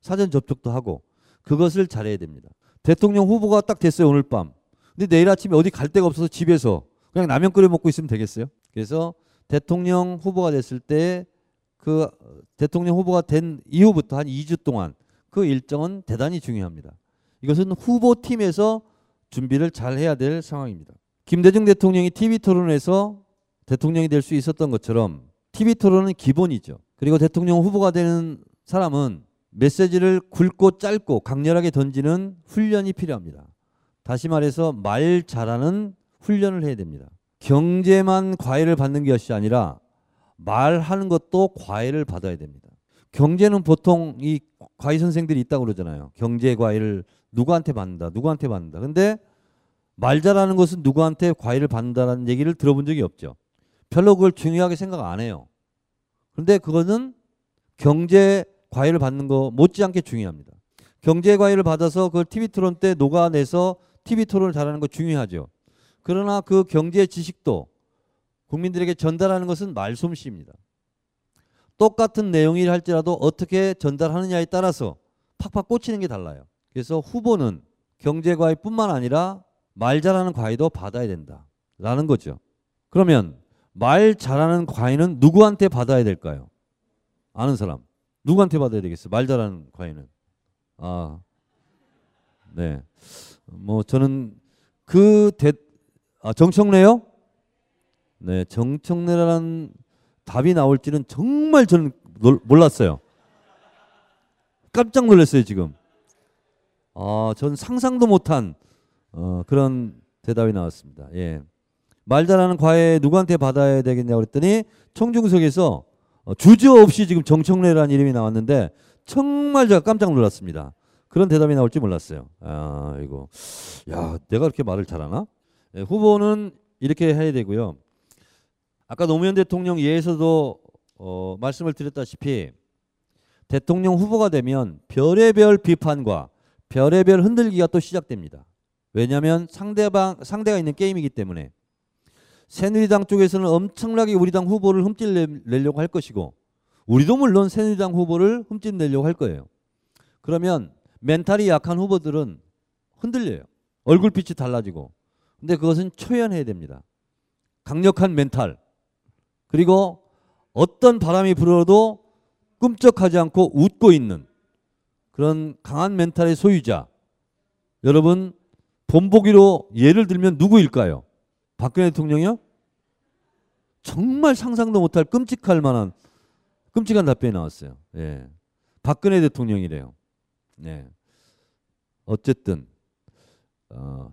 사전 접촉도 하고 그것을 잘해야 됩니다. 대통령 후보가 딱 됐어요, 오늘 밤. 근데 내일 아침에 어디 갈 데가 없어서 집에서 그냥 라면 끓여 먹고 있으면 되겠어요? 그래서 대통령 후보가 됐을 때 그 대통령 후보가 된 이후부터 한 2주 동안 그 일정은 대단히 중요합니다. 이것은 후보팀에서 준비를 잘 해야 될 상황입니다. 김대중 대통령이 TV토론에서 대통령이 될 수 있었던 것처럼 TV토론은 기본이죠. 그리고 대통령 후보가 되는 사람은 메시지를 굵고 짧고 강렬하게 던지는 훈련이 필요합니다. 다시 말해서 말 잘하는 훈련을 해야 됩니다. 경제만 과외를 받는 것이 아니라 말하는 것도 과외를 받아야 됩니다. 경제는 보통 이 과외 선생들이 있다고 그러잖아요. 경제 과외를 누구한테 받는다, 누구한테 받는다. 근데 말 잘하는 것은 누구한테 과외를 받는다라는 얘기를 들어본 적이 없죠. 별로 그걸 중요하게 생각 안 해요. 그런데 그거는 경제 과외를 받는 거 못지않게 중요합니다. 경제 과외를 받아서 그걸 TV토론 때 녹아내서 TV토론을 잘하는 거 중요하죠. 그러나 그 경제 지식도 국민들에게 전달하는 것은 말솜씨입니다. 똑같은 내용이라 할지라도 어떻게 전달하느냐에 따라서 팍팍 꽂히는 게 달라요. 그래서 후보는 경제 과외뿐만 아니라 말 잘하는 과외도 받아야 된다라는 거죠. 그러면 말 잘하는 과외는 누구한테 받아야 될까요? 아는 사람. 누구한테 받아야 되겠어요? 말 잘하는 과외는. 아, 네. 뭐 저는 정청래요? 네, 정청래라는 답이 나올지는 정말 저는 몰랐어요. 깜짝 놀랐어요 지금. 아, 전 상상도 못한 그런 대답이 나왔습니다. 예, 말 잘하는 과외 누구한테 받아야 되겠냐고 그랬더니 청중석에서 주저없이 지금 정청래라는 이름이 나왔는데 정말 제가 깜짝 놀랐습니다. 그런 대답이 나올지 몰랐어요. 아, 이거, 야, 내가 그렇게 말을 잘하나? 네, 후보는 이렇게 해야 되고요. 아까 노무현 대통령 예에서도 말씀을 드렸다시피 대통령 후보가 되면 별의별 비판과 별의별 흔들기가 또 시작됩니다. 왜냐하면 상대가 있는 게임이기 때문에 새누리당 쪽에서는 엄청나게 우리 당 후보를 흠집내려고 할 것이고 우리도 물론 새누리당 후보를 흠집내려고 할 거예요. 그러면 멘탈이 약한 후보들은 흔들려요. 얼굴빛이 달라지고. 근데 그것은 초연해야 됩니다. 강력한 멘탈. 그리고 어떤 바람이 불어도 꿈쩍하지 않고 웃고 있는 그런 강한 멘탈의 소유자. 여러분 본보기로 예를 들면 누구일까요? 박근혜 대통령이요? 정말 상상도 못할 끔찍할 만한 끔찍한 답변이 나왔어요. 예. 박근혜 대통령이래요. 네. 어쨌든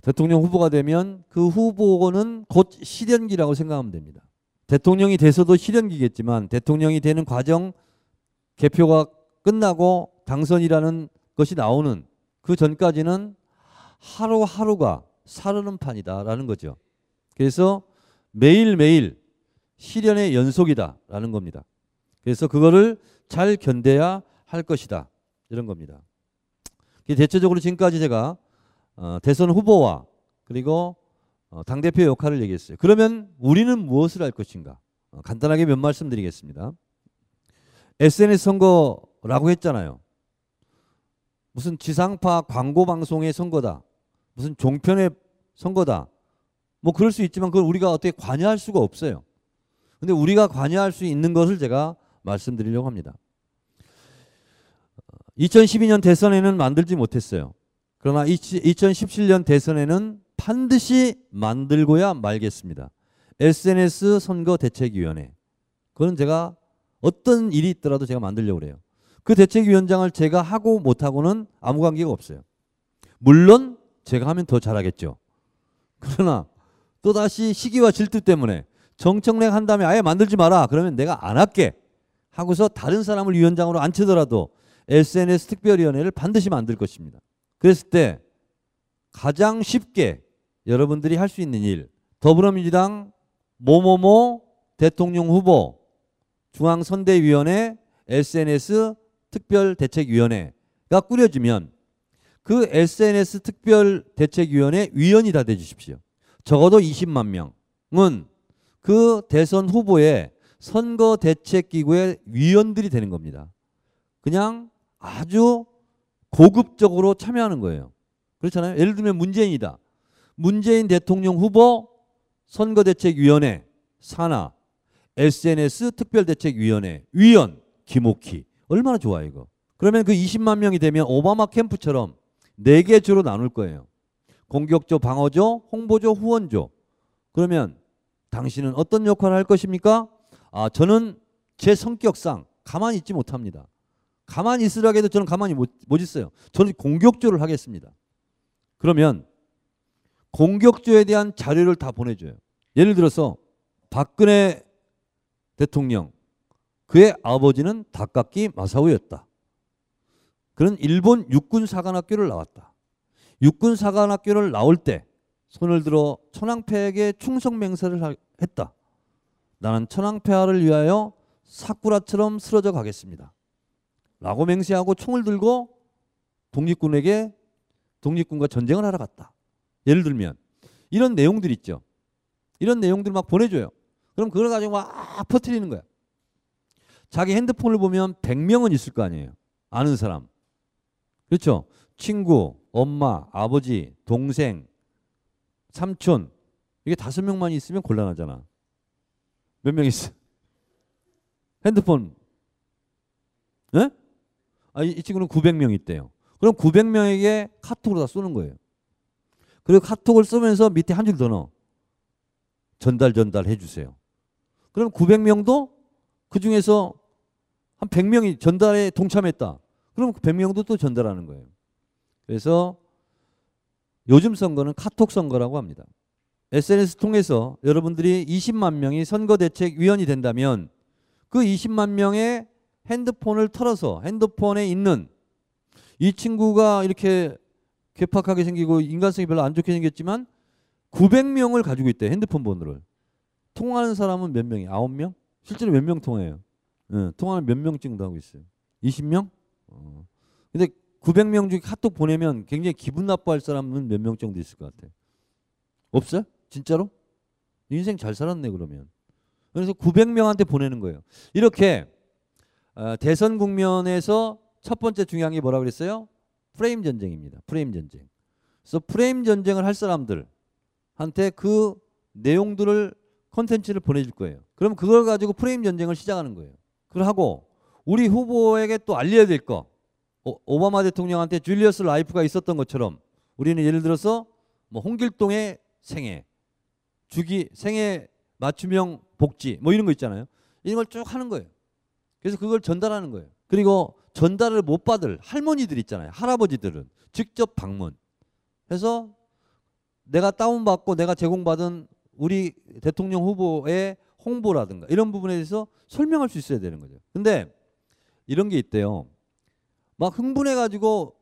대통령 후보가 되면 그 후보는 곧 실현기라고 생각하면 됩니다. 대통령이 돼서도 실현기겠지만 대통령이 되는 과정 개표가 끝나고 당선이라는 것이 나오는 그 전까지는 하루하루가 사르는 판이다라는 거죠. 그래서 매일매일 실현의 연속이다라는 겁니다. 그래서 그거를 잘 견뎌야 할 것이다. 이런 겁니다. 대체적으로 지금까지 제가 대선 후보와 그리고 당대표의 역할을 얘기했어요. 그러면 우리는 무엇을 할 것인가? 간단하게 몇 말씀 드리겠습니다. SNS 선거라고 했잖아요. 무슨 지상파 광고방송의 선거다. 무슨 종편의 선거다. 뭐 그럴 수 있지만 그걸 우리가 어떻게 관여할 수가 없어요. 근데 우리가 관여할 수 있는 것을 제가 말씀드리려고 합니다. 2012년 대선에는 만들지 못했어요. 그러나 2017년 대선에는 반드시 만들고야 말겠습니다. SNS 선거 대책위원회. 그건 제가 어떤 일이 있더라도 제가 만들려고 그래요. 그 대책위원장을 제가 하고 못하고는 아무 관계가 없어요. 물론 제가 하면 더 잘하겠죠. 그러나 또다시 시기와 질투 때문에 정청래 한 다음에 아예 만들지 마라. 그러면 내가 안 할게. 하고서 다른 사람을 위원장으로 앉히더라도 SNS 특별위원회를 반드시 만들 것입니다. 그랬을 때 가장 쉽게 여러분들이 할 수 있는 일, 더불어민주당 뭐뭐뭐 대통령 후보 중앙선대위원회 SNS 특별대책위원회가 꾸려지면 그 SNS 특별대책위원회 위원이 다 되주십시오. 적어도 20만 명은 그 대선 후보의 선거대책기구의 위원들이 되는 겁니다. 그냥 아주 고급적으로 참여하는 거예요. 그렇잖아요. 예를 들면 문재인이다. 문재인 대통령 후보 선거대책위원회 산하 SNS 특별대책위원회 위원 김옥희. 얼마나 좋아 이거. 그러면 그 20만 명이 되면 오바마 캠프처럼 4개 주로 나눌 거예요. 공격조, 방어조, 홍보조, 후원조. 그러면 당신은 어떤 역할을 할 것입니까? 아, 저는 제 성격상 가만히 있지 못합니다. 가만히 있으라고 해도 저는 가만히 못 있어요. 저는 공격조를 하겠습니다. 그러면 공격조에 대한 자료를 다 보내줘요. 예를 들어서 박근혜 대통령, 그의 아버지는 다카키 마사오였다. 그는 일본 육군사관학교를 나왔다. 육군사관학교를 나올 때 손을 들어 천황폐에게 충성맹세를 했다. 나는 천황폐하를 위하여 사쿠라처럼 쓰러져 가겠습니다. 라고 맹세하고 총을 들고 독립군과 전쟁을 하러 갔다. 예를 들면 이런 내용들 있죠. 이런 내용들 막 보내줘요. 그럼 그걸 가지고 막 퍼뜨리는 거야. 자기 핸드폰을 보면 100명은 있을 거 아니에요. 아는 사람. 그렇죠? 친구, 엄마, 아버지, 동생, 삼촌. 이게 5명만 있으면 곤란하잖아. 몇 명 있어? 핸드폰. 네? 아, 이 친구는 900명 있대요. 그럼 900명에게 카톡으로 다 쏘는 거예요. 그리고 카톡을 쏘면서 밑에 한 줄 더 넣어. 전달 해주세요. 그럼 900명도 그 중에서 한 100명이 전달에 동참했다. 그럼 100명도 또 전달하는 거예요. 그래서 요즘 선거는 카톡 선거라고 합니다. SNS 통해서 여러분들이 20만 명이 선거대책위원이 된다면 그 20만 명의 핸드폰을 털어서 핸드폰에 있는 이 친구가 이렇게 괴팍하게 생기고 인간성이 별로 안 좋게 생겼지만 900명을 가지고 있대. 핸드폰 번호를. 통화하는 사람은 몇 명이에요? 9명? 실제로 몇 명 통화해요? 네, 통화는 몇 명 정도 하고 있어요? 20명? 근데 900명 중에 카톡 보내면 굉장히 기분 나빠할 사람은 몇 명 정도 있을 것 같아요. 없어요? 진짜로? 인생 잘 살았네 그러면. 그래서 900명한테 보내는 거예요. 이렇게 대선 국면에서 첫 번째 중요한 게 뭐라고 그랬어요? 프레임 전쟁입니다. 프레임 전쟁. 그래서 프레임 전쟁을 할 사람들한테 그 내용들을 콘텐츠를 보내줄 거예요. 그럼 그걸 가지고 프레임 전쟁을 시작하는 거예요. 그걸 하고 우리 후보에게 또 알려야 될 거. 오바마 대통령한테 줄리어스 라이프가 있었던 것처럼 우리는 예를 들어서 뭐 홍길동의 생애, 생애 맞춤형 복지 뭐 이런 거 있잖아요. 이런 걸 쭉 하는 거예요. 그래서 그걸 전달하는 거예요. 그리고 전달을 못 받을 할머니들 있잖아요. 할아버지들은 직접 방문해서 내가 다운받고 내가 제공받은 우리 대통령 후보의 홍보라든가 이런 부분에 대해서 설명할 수 있어야 되는 거죠. 근데 이런 게 있대요. 막 흥분해가지고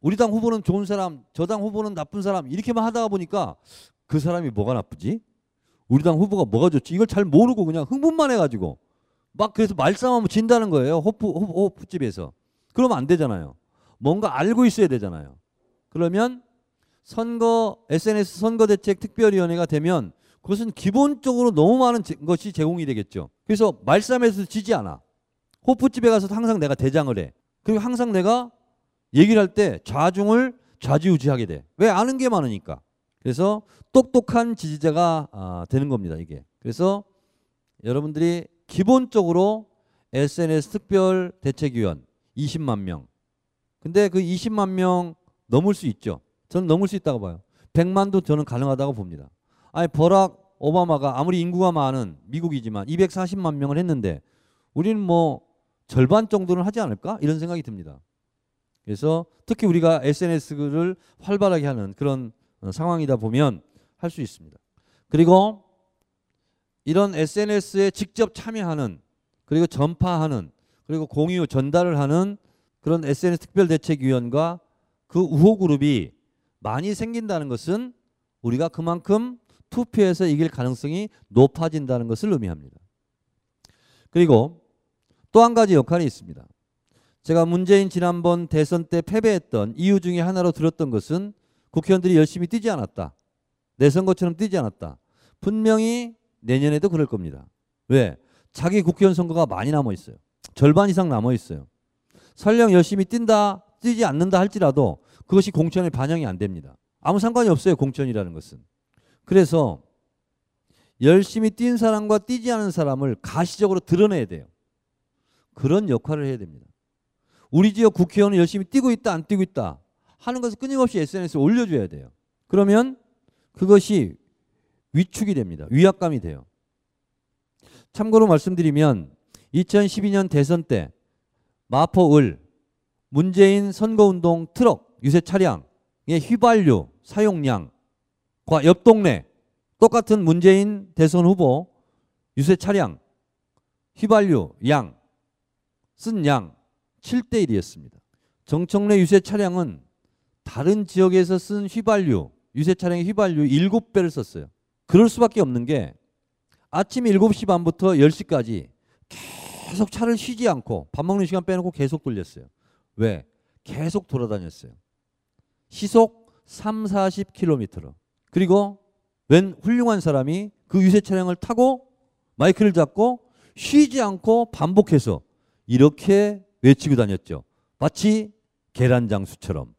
우리 당 후보는 좋은 사람, 저 당 후보는 나쁜 사람 이렇게만 하다가 보니까 그 사람이 뭐가 나쁘지? 우리 당 후보가 뭐가 좋지? 이걸 잘 모르고 그냥 흥분만 해가지고 막 그래서 말싸움하면 진다는 거예요. 호프집에서. 그러면 안 되잖아요. 뭔가 알고 있어야 되잖아요. 그러면 SNS 선거대책특별위원회가 되면 그것은 기본적으로 너무 많은 것이 제공이 되겠죠. 그래서 말싸움에서 지지 않아. 호프집에 가서 항상 내가 대장을 해. 그리고 항상 내가 얘기를 할 때 좌중을 좌지우지하게 돼. 왜? 아는 게 많으니까. 그래서 똑똑한 지지자가 되는 겁니다. 이게. 그래서 여러분들이 기본적으로 SNS 특별대책위원 20만 명. 근데 그 20만 명 넘을 수 있죠. 저는 넘을 수 있다고 봐요. 100만도 저는 가능하다고 봅니다. 아니 버락 오바마가 아무리 인구가 많은 미국이지만 240만 명을 했는데 우리는 뭐 절반 정도는 하지 않을까? 이런 생각이 듭니다. 그래서 특히 우리가 SNS를 활발하게 하는 그런 상황이다 보면 할 수 있습니다. 그리고 이런 SNS에 직접 참여하는 그리고 전파하는 그리고 공유 전달을 하는 그런 SNS 특별대책위원과 그 우호그룹이 많이 생긴다는 것은 우리가 그만큼 투표에서 이길 가능성이 높아진다는 것을 의미합니다. 그리고 또 한 가지 역할이 있습니다. 제가 문재인 지난번 대선 때 패배했던 이유 중에 하나로 들었던 것은 국회의원들이 열심히 뛰지 않았다. 내 선거처럼 뛰지 않았다. 분명히 내년에도 그럴 겁니다. 왜? 자기 국회의원 선거가 많이 남아있어요. 절반 이상 남아있어요. 설령 열심히 뛰지 않는다 할지라도 그것이 공천에 반영이 안 됩니다. 아무 상관이 없어요. 공천이라는 것은. 그래서 열심히 뛴 사람과 뛰지 않은 사람을 가시적으로 드러내야 돼요. 그런 역할을 해야 됩니다. 우리 지역 국회의원은 열심히 뛰고 있다 안 뛰고 있다 하는 것을 끊임없이 SNS에 올려줘야 돼요. 그러면 그것이 위축이 됩니다. 위압감이 돼요. 참고로 말씀드리면 2012년 대선 때 마포을 문재인 선거운동 트럭 유세 차량의 휘발유 사용량과 옆 동네 똑같은 문재인 대선 후보 유세 차량 휘발유 양 쓴 양 7:1이었습니다. 정청래 유세 차량은 다른 지역에서 쓴 휘발유 유세 차량의 휘발유 7배를 썼어요. 그럴 수밖에 없는 게 아침 7시 반부터 10시까지 계속 차를 쉬지 않고 밥 먹는 시간 빼놓고 계속 돌렸어요. 왜? 계속 돌아다녔어요. 시속 30-40km로. 그리고 웬 훌륭한 사람이 그 유세 차량을 타고 마이크를 잡고 쉬지 않고 반복해서 이렇게 외치고 다녔죠. 마치 계란장수처럼.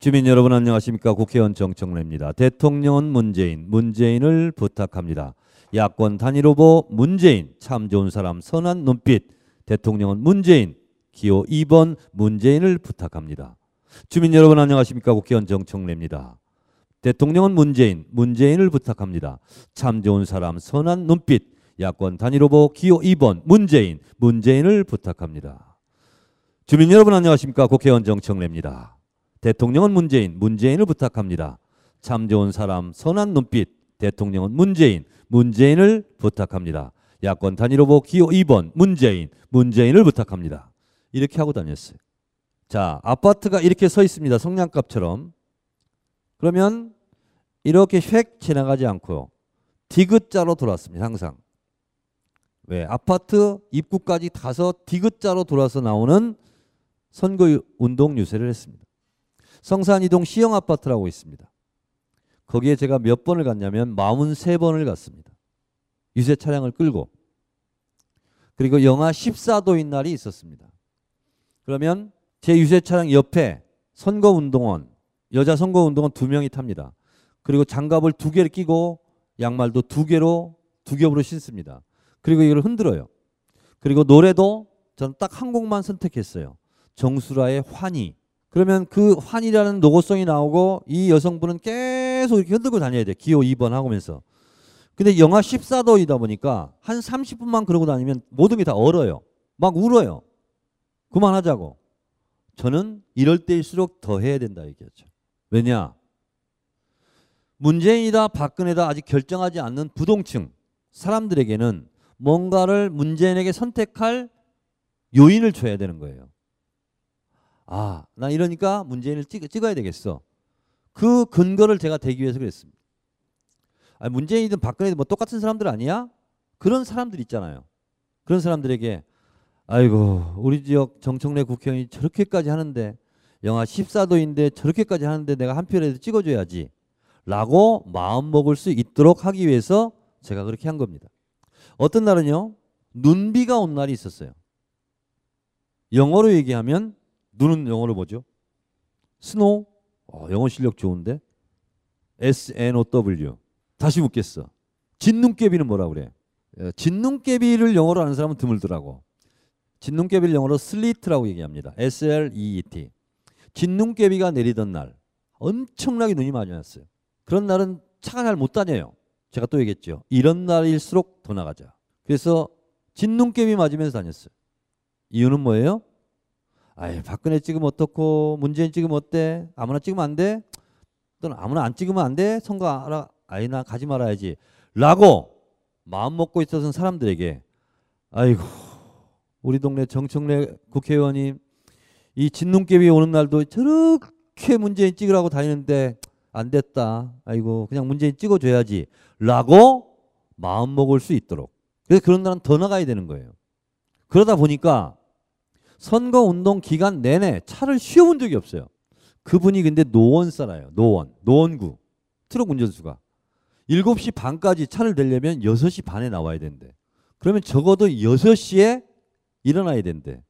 주민 여러분 안녕하십니까. 국회의원 정청래입니다. 대통령은 문재인, 문재인을 부탁합니다. 야권 단일 후보 문재인, 참 좋은 사람, 선한 눈빛. 대통령은 문재인, 기호 2번 문재인을 부탁합니다. 주민 여러분 안녕하십니까. 국회의원 정청래입니다. 대통령은 문재인, 문재인을 부탁합니다. 참 좋은 사람, 선한 눈빛. 야권 단일 후보 기호 2번 문재인, 문재인을 부탁합니다. 주민 여러분 안녕하십니까. 국회의원 정청래입니다. 대통령은 문재인, 문재인을 부탁합니다. 참 좋은 사람, 선한 눈빛. 대통령은 문재인, 문재인을 부탁합니다. 야권 단일 후보 기호 2번 문재인, 문재인을 부탁합니다. 이렇게 하고 다녔어요. 자, 아파트가 이렇게 서 있습니다. 성냥갑처럼. 그러면 이렇게 휙 지나가지 않고요. 디귿자로 돌았습니다. 항상. 왜? 아파트 입구까지 가서 디귿자로 돌아서 나오는 선거운동 유세를 했습니다. 성산이동 시영아파트라고 있습니다. 거기에 제가 몇 번을 갔냐면 43번을 갔습니다. 유세 차량을 끌고. 그리고 영하 14도인 날이 있었습니다. 그러면 제 유세 차량 옆에 선거운동원, 여자 선거운동원 2명이 탑니다. 그리고 장갑을 2개를 끼고 양말도 2개로, 2겹으로 신습니다. 그리고 이걸 흔들어요. 그리고 노래도 저는 딱 한 곡만 선택했어요. 정수라의 환희. 그러면 그 환이라는 노고성이 나오고 이 여성분은 계속 이렇게 흔들고 다녀야 돼. 기호 2번 하면서. 근데 영하 14도이다 보니까 한 30분만 그러고 다니면 모든 게 다 얼어요. 막 울어요. 그만하자고. 저는 이럴 때일수록 더 해야 된다 얘기했죠. 왜냐? 문재인이다 박근혜다 아직 결정하지 않는 부동층 사람들에게는 뭔가를 문재인에게 선택할 요인을 줘야 되는 거예요. 아, 나 이러니까 문재인을 찍어야 되겠어. 그 근거를 제가 대기 위해서 그랬습니다. 아니, 문재인이든 박근혜든 뭐 똑같은 사람들 아니야? 그런 사람들 있잖아요. 그런 사람들에게 아이고 우리 지역 정청래 국회의원이 저렇게까지 하는데 영하 14도인데 저렇게까지 하는데 내가 한 표라도 찍어줘야지 라고 마음먹을 수 있도록 하기 위해서 제가 그렇게 한 겁니다. 어떤 날은요. 눈비가 온 날이 있었어요. 영어로 얘기하면 눈은 영어로 뭐죠? 스노우? 영어 실력 좋은데? SNOW. 다시 묻겠어. 진눈깨비는 뭐라 그래? 진눈깨비를 영어로 아는 사람은 드물더라고. 진눈깨비를 영어로 슬리트라고 얘기합니다. SLEET. 진눈깨비가 내리던 날. 엄청나게 눈이 많이 왔어요. 그런 날은 차가 잘 못 다녀요. 제가 또 얘기했죠. 이런 날일수록 더 나가자. 그래서 진눈깨비 맞으면서 다녔어요. 이유는 뭐예요? 아이, 박근혜 찍으면 어떻고 문재인 찍으면 어때? 아무나 찍으면 안 돼? 또는 아무나 안 찍으면 안 돼? 선거 아이나 가지 말아야지 라고 마음먹고 있었던 사람들에게 아이고 우리 동네 정청래 국회의원이 이 진눈깨비 오는 날도 저렇게 문재인 찍으라고 다니는데 안 됐다. 아이고 그냥 문재인 찍어줘야지 라고 마음먹을 수 있도록. 그래서 그런 날은 더 나가야 되는 거예요. 그러다 보니까 선거운동 기간 내내 차를 쉬어본 적이 없어요. 그분이 근데 노원 살아요. 노원. 노원구. 트럭 운전수가. 7시 반까지 차를 내려면 6시 반에 나와야 된대. 그러면 적어도 6시에 일어나야 된대.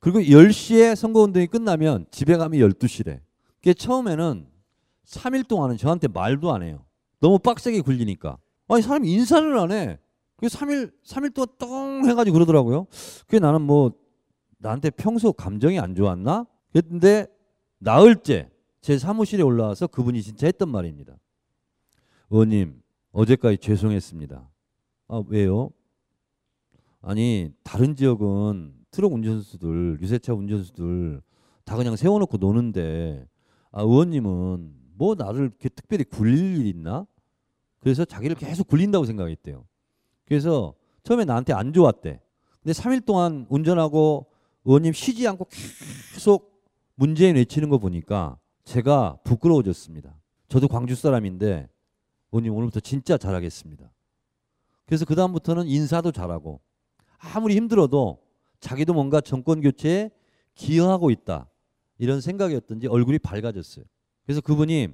그리고 10시에 선거운동이 끝나면 집에 가면 12시래. 그게 처음에는 3일 동안은 저한테 말도 안 해요. 너무 빡세게 굴리니까. 아니 사람이 인사를 안 해. 그게 3일 동안 똥 해가지고 그러더라고요. 그게 나는 뭐 나한테 평소 감정이 안 좋았나? 그랬는데 나흘째 제 사무실에 올라와서 그분이 진짜 했던 말입니다. 의원님 어제까지 죄송했습니다. 아 왜요? 아니 다른 지역은 트럭 운전수들 유세차 운전수들 다 그냥 세워놓고 노는데 아 의원님은 뭐 나를 이렇게 특별히 굴릴 일 있나? 그래서 자기를 계속 굴린다고 생각했대요. 그래서 처음에 나한테 안 좋았대. 근데 3일 동안 운전하고 의원님 쉬지 않고 계속 문재인 외치는 거 보니까 제가 부끄러워졌습니다. 저도 광주 사람인데 의원님 오늘부터 진짜 잘하겠습니다. 그래서 그 다음부터는 인사도 잘하고 아무리 힘들어도 자기도 뭔가 정권 교체에 기여하고 있다 이런 생각이었던지 얼굴이 밝아졌어요. 그래서 그분이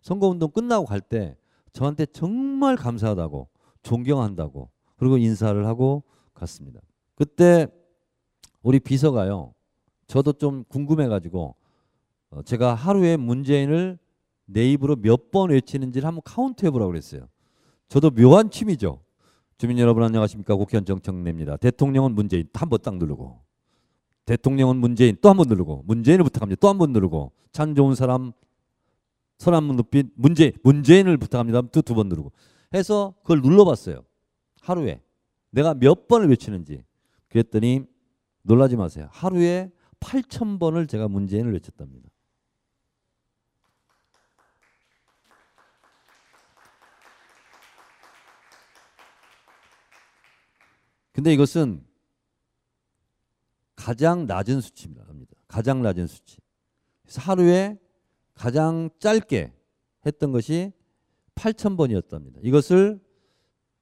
선거운동 끝나고 갈 때 저한테 정말 감사하다고 존경한다고 그리고 인사를 하고 갔습니다. 그때 우리 비서가요. 저도 좀 궁금해가지고 제가 하루에 문재인을 내 입으로 몇 번 외치는지를 한번 카운트 해보라고 그랬어요. 저도 묘한 취미죠. 주민 여러분 안녕하십니까. 국회의원 정청래입니다. 대통령은 문재인 한 번 딱 누르고 대통령은 문재인 또 한 번 누르고 문재인을 부탁합니다. 또 한 번 누르고 참 좋은 사람 선한 눈빛 문재인을 부탁합니다. 또 두 번 누르고 해서 그걸 눌러봤어요. 하루에 내가 몇 번을 외치는지. 그랬더니 놀라지 마세요. 하루에 8,000번을 제가 문재인을 외쳤답니다. 근데 이것은 가장 낮은 수치입니다. 가장 낮은 수치. 그래서 하루에 가장 짧게 했던 것이 8,000번이었답니다. 이것을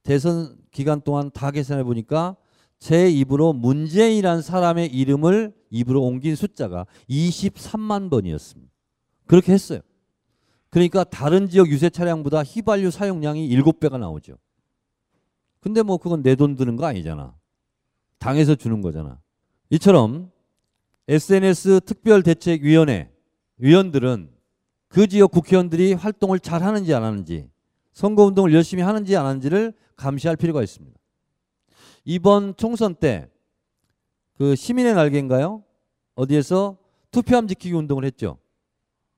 대선 기간 동안 다 계산해 보니까 제 입으로 문재인이라는 사람의 이름을 입으로 옮긴 숫자가 23만 번이었습니다. 그렇게 했어요. 그러니까 다른 지역 유세 차량보다 휘발유 사용량이 7배가 나오죠. 근데 뭐 그건 내 돈 드는 거 아니잖아. 당에서 주는 거잖아. 이처럼 SNS 특별대책위원회 위원들은 그 지역 국회의원들이 활동을 잘 하는지 안 하는지 선거운동을 열심히 하는지 안 하는지를 감시할 필요가 있습니다. 이번 총선 때 그 시민의 날개인가요? 어디에서 투표함 지키기 운동을 했죠.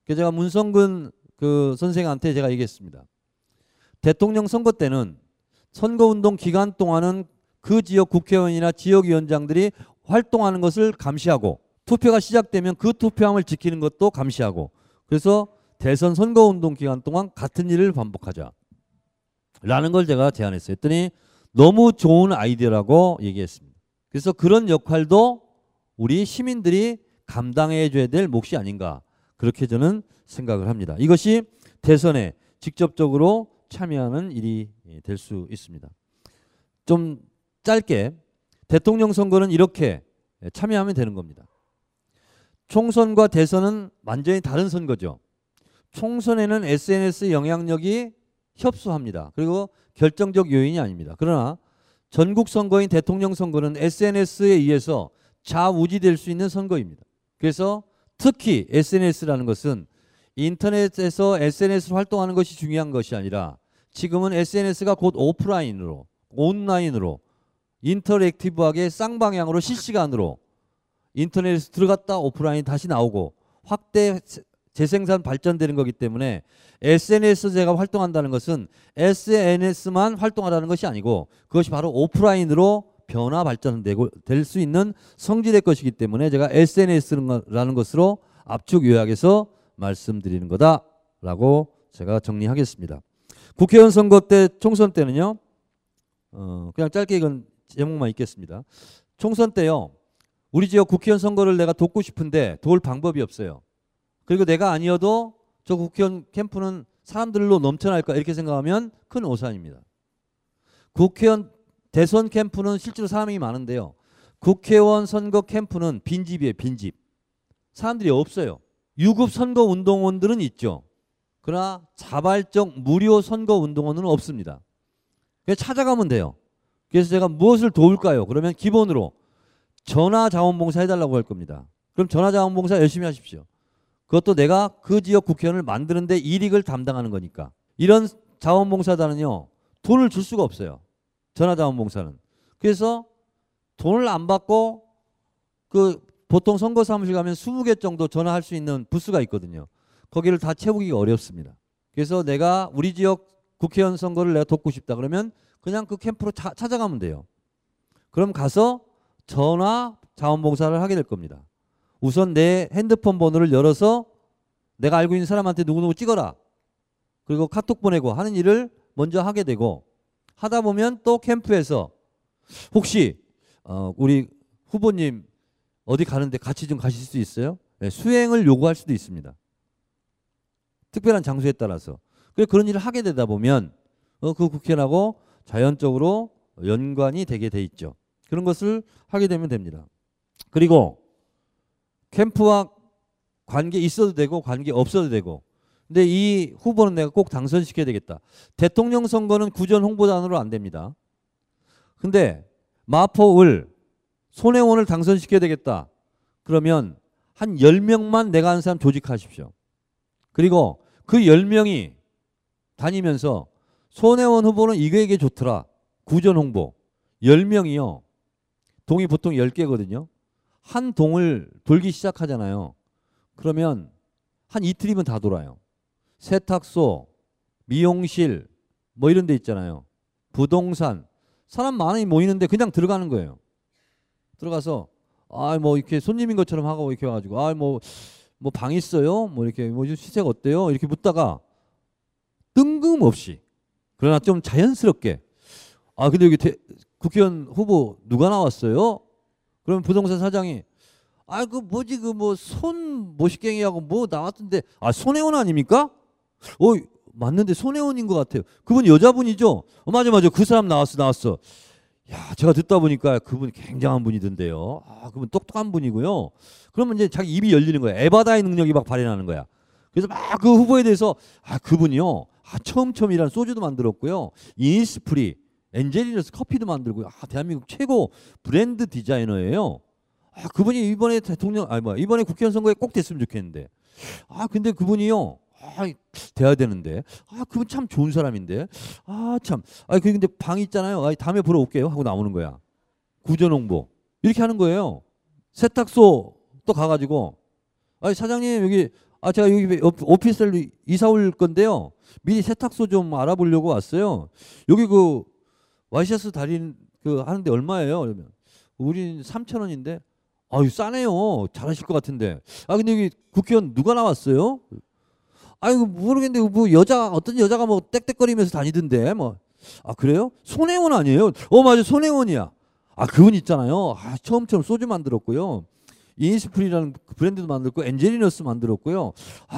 그래서 제가 문성근 그 선생한테 제가 얘기했습니다. 대통령 선거 때는 선거운동 기간 동안은 그 지역 국회의원이나 지역위원장들이 활동하는 것을 감시하고 투표가 시작되면 그 투표함을 지키는 것도 감시하고 그래서 대선 선거운동 기간 동안 같은 일을 반복하자 라는 걸 제가 제안했어요. 했더니 너무 좋은 아이디어라고 얘기했습니다. 그래서 그런 역할도 우리 시민들이 감당해줘야 될 몫이 아닌가 그렇게 저는 생각을 합니다. 이것이 대선에 직접적으로 참여하는 일이 될 수 있습니다. 좀 짧게 대통령 선거는 이렇게 참여하면 되는 겁니다. 총선과 대선은 완전히 다른 선거죠. 총선에는 SNS 영향력이 협소합니다. 그리고 결정적 요인이 아닙니다. 그러나 전국 선거인 대통령 선거는 SNS에 의해서 좌우지될 수 있는 선거입니다. 그래서 특히 SNS라는 것은 인터넷에서 SNS로 활동하는 것이 중요한 것이 아니라 지금은 SNS가 곧 오프라인으로 온라인으로 인터랙티브하게 쌍방향으로 실시간으로 인터넷에서 들어갔다 오프라인 다시 나오고 확대 재생산 발전되는 거기 때문에 SNS에서 제가 활동한다는 것은 SNS만 활동하라는 것이 아니고 그것이 바로 오프라인으로 변화 발전되고 될 수 있는 성질의 것이기 때문에 제가 SNS라는 것으로 압축 요약해서 말씀드리는 거다라고 제가 정리하겠습니다. 국회의원 선거 때 총선 때는요. 그냥 짧게 이건 제목만 읽겠습니다. 총선 때요. 우리 지역 국회의원 선거를 내가 돕고 싶은데 도울 방법이 없어요. 그리고 내가 아니어도 저 국회의원 캠프는 사람들로 넘쳐날까 이렇게 생각하면 큰 오산입니다. 국회의원 대선 캠프는 실제로 사람이 많은데요. 국회의원 선거 캠프는 빈집이에요. 빈집. 사람들이 없어요. 유급 선거 운동원들은 있죠. 그러나 자발적 무료 선거 운동원은 없습니다. 그래서 찾아가면 돼요. 그래서 제가 무엇을 도울까요? 그러면 기본으로 전화자원봉사 해달라고 할 겁니다. 그럼 전화자원봉사 열심히 하십시오. 그것도 내가 그 지역 국회의원을 만드는데 일익을 담당하는 거니까. 이런 자원봉사단은요. 돈을 줄 수가 없어요. 전화자원봉사는. 그래서 돈을 안 받고 그 보통 선거사무실 가면 20개 정도 전화할 수 있는 부스가 있거든요. 거기를 다 채우기가 어렵습니다. 그래서 내가 우리 지역 국회의원 선거를 내가 돕고 싶다 그러면 그냥 그 캠프로 찾아가면 돼요. 그럼 가서 전화 자원봉사를 하게 될 겁니다. 우선 내 핸드폰 번호를 열어서 내가 알고 있는 사람한테 누구누구 찍어라. 그리고 카톡 보내고 하는 일을 먼저 하게 되고, 하다 보면 또 캠프에서 혹시 우리 후보님 어디 가는데 같이 좀 가실 수 있어요? 네, 수행을 요구할 수도 있습니다. 특별한 장소에 따라서. 그래서 그런 일을 하게 되다 보면 그 국회의원하고 자연적으로 연관이 되게 돼 있죠. 그런 것을 하게 되면 됩니다. 그리고 캠프와 관계 있어도 되고 관계 없어도 되고. 근데 이 후보는 내가 꼭 당선시켜야 되겠다. 대통령 선거는 구전 홍보단으로 안 됩니다. 근데 마포을 손혜원을 당선시켜야 되겠다. 그러면 한 10명만 내가 아는 사람 조직하십시오. 그리고 그 10명이 다니면서 손혜원 후보는 이게 좋더라. 구전 홍보. 10명이요. 동이 보통 10개거든요. 한 동을 돌기 시작하잖아요. 그러면 한 이틀이면 다 돌아요. 세탁소, 미용실 뭐 이런 데 있잖아요. 부동산. 사람 많이 모이는데 그냥 들어가는 거예요. 들어가서 뭐 이렇게 손님인 것처럼 하고 이렇게 와가지고 뭐 방 있어요? 뭐 이렇게 뭐 시세가 어때요? 이렇게 묻다가 뜬금없이, 그러나 좀 자연스럽게 근데 여기 국회의원 후보 누가 나왔어요? 그러면 부동산 사장이 그 뭐지 그 뭐 손 모시갱이하고 뭐 나왔던데 손혜원 아닙니까? 맞는데 손혜원인 것 같아요. 그분 여자분이죠? 맞아 그 사람 나왔어. 야, 제가 듣다 보니까 그분 굉장한 분이던데요. 그분 똑똑한 분이고요. 그러면 이제 자기 입이 열리는 거야. 에바다의 능력이 막 발현하는 거야. 그래서 막 그 후보에 대해서 그분이요. 처음이라는 소주도 만들었고요. 이니스프리, 엔젤리너스 커피도 만들고요. 대한민국 최고 브랜드 디자이너예요. 그분이 이번에 이번에 국회의원 선거에 꼭 됐으면 좋겠는데. 근데 그분이요. 돼야 되는데. 그분 참 좋은 사람인데. 참. 근데 방 있잖아요. 다음에 보러 올게요. 하고 나오는 거야. 구전 홍보. 이렇게 하는 거예요. 세탁소 또 가가지고. 사장님, 여기, 제가 여기 오피스텔로 이사 올 건데요. 미리 세탁소 좀 알아보려고 왔어요. 여기 그 와이셔츠 달인 하는데 얼마예요? 그러면. 우린 3,000원인데. 싸네요. 잘하실 것 같은데. 근데 여기 국회의원 누가 나왔어요? 모르겠는데, 어떤 여자가 뭐, 떽떽거리면서 다니던데, 뭐. 그래요? 손혜원 아니에요? 맞아, 손혜원이야. 그분 있잖아요. 처음처럼 소주 만들었고요. 이니스프리라는 브랜드도 만들었고, 엔젤리너스 만들었고요.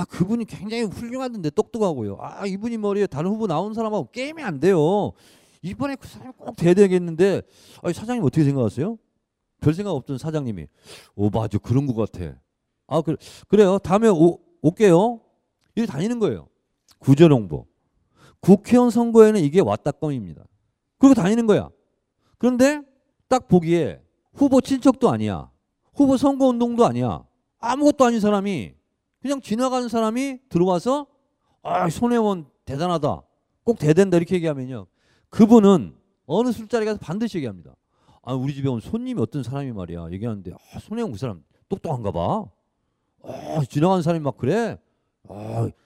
그분이 굉장히 훌륭하던데, 똑똑하고요. 이분이 머리에 다른 후보 나온 사람하고 게임이 안 돼요. 이번에 그 사람이 꼭 돼야 되겠는데, 사장님 어떻게 생각하세요? 별 생각 없던 사장님이. 맞아, 그런 것 같아. 그래요. 다음에 올게요. 이렇게 다니는 거예요. 구전 홍보. 국회의원 선거에는 이게 왔다껌입니다. 그리고 다니는 거야. 그런데 딱 보기에 후보 친척도 아니야. 후보 선거운동도 아니야. 아무것도 아닌 사람이, 그냥 지나가는 사람이 들어와서 손혜원 대단하다. 꼭 돼야 된다. 이렇게 얘기하면요. 그분은 어느 술자리 가서 반드시 얘기합니다. 우리 집에 온 손님이 어떤 사람이 말이야. 얘기하는데 손혜원 그 사람 똑똑한가 봐. 지나가는 사람이 막 그래.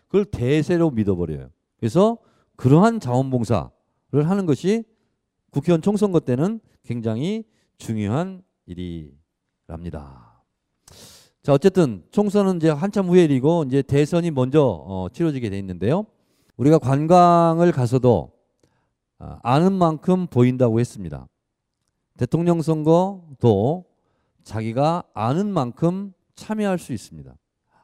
그걸 대세로 믿어버려요. 그래서 그러한 자원봉사를 하는 것이 국회의원 총선거 때는 굉장히 중요한 일이랍니다. 자, 어쨌든 총선은 이제 한참 후의 일이고, 이제 대선이 먼저 치러지게 돼 있는데요. 우리가 관광을 가서도 아는 만큼 보인다고 했습니다. 대통령 선거도 자기가 아는 만큼 참여할 수 있습니다.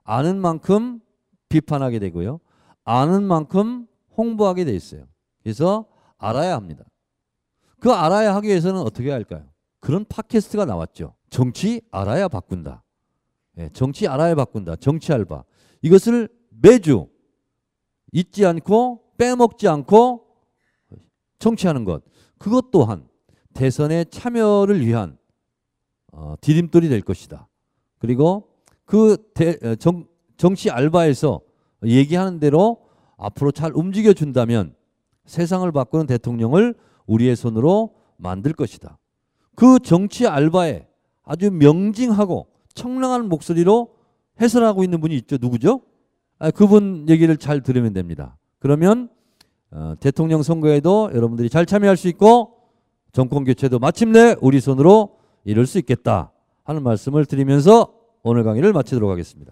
아는 만큼 비판하게 되고요. 아는 만큼 홍보하게 돼 있어요. 그래서 알아야 합니다. 그 알아야 하기 위해서는 어떻게 할까요? 그런 팟캐스트가 나왔죠. 정치 알아야 바꾼다. 정치 알아야 바꾼다. 정치 알바. 이것을 매주 잊지 않고 빼먹지 않고 청취하는 것. 그것 또한 대선에 참여를 위한 디딤돌이 될 것이다. 그리고 그 정치 알바에서 얘기하는 대로 앞으로 잘 움직여준다면 세상을 바꾸는 대통령을 우리의 손으로 만들 것이다. 그 정치 알바에 아주 명징하고 청량한 목소리로 해설하고 있는 분이 있죠. 누구죠? 그분 얘기를 잘 들으면 됩니다. 그러면 대통령 선거에도 여러분들이 잘 참여할 수 있고 정권 교체도 마침내 우리 손으로 이룰 수 있겠다 하는 말씀을 드리면서 오늘 강의를 마치도록 하겠습니다.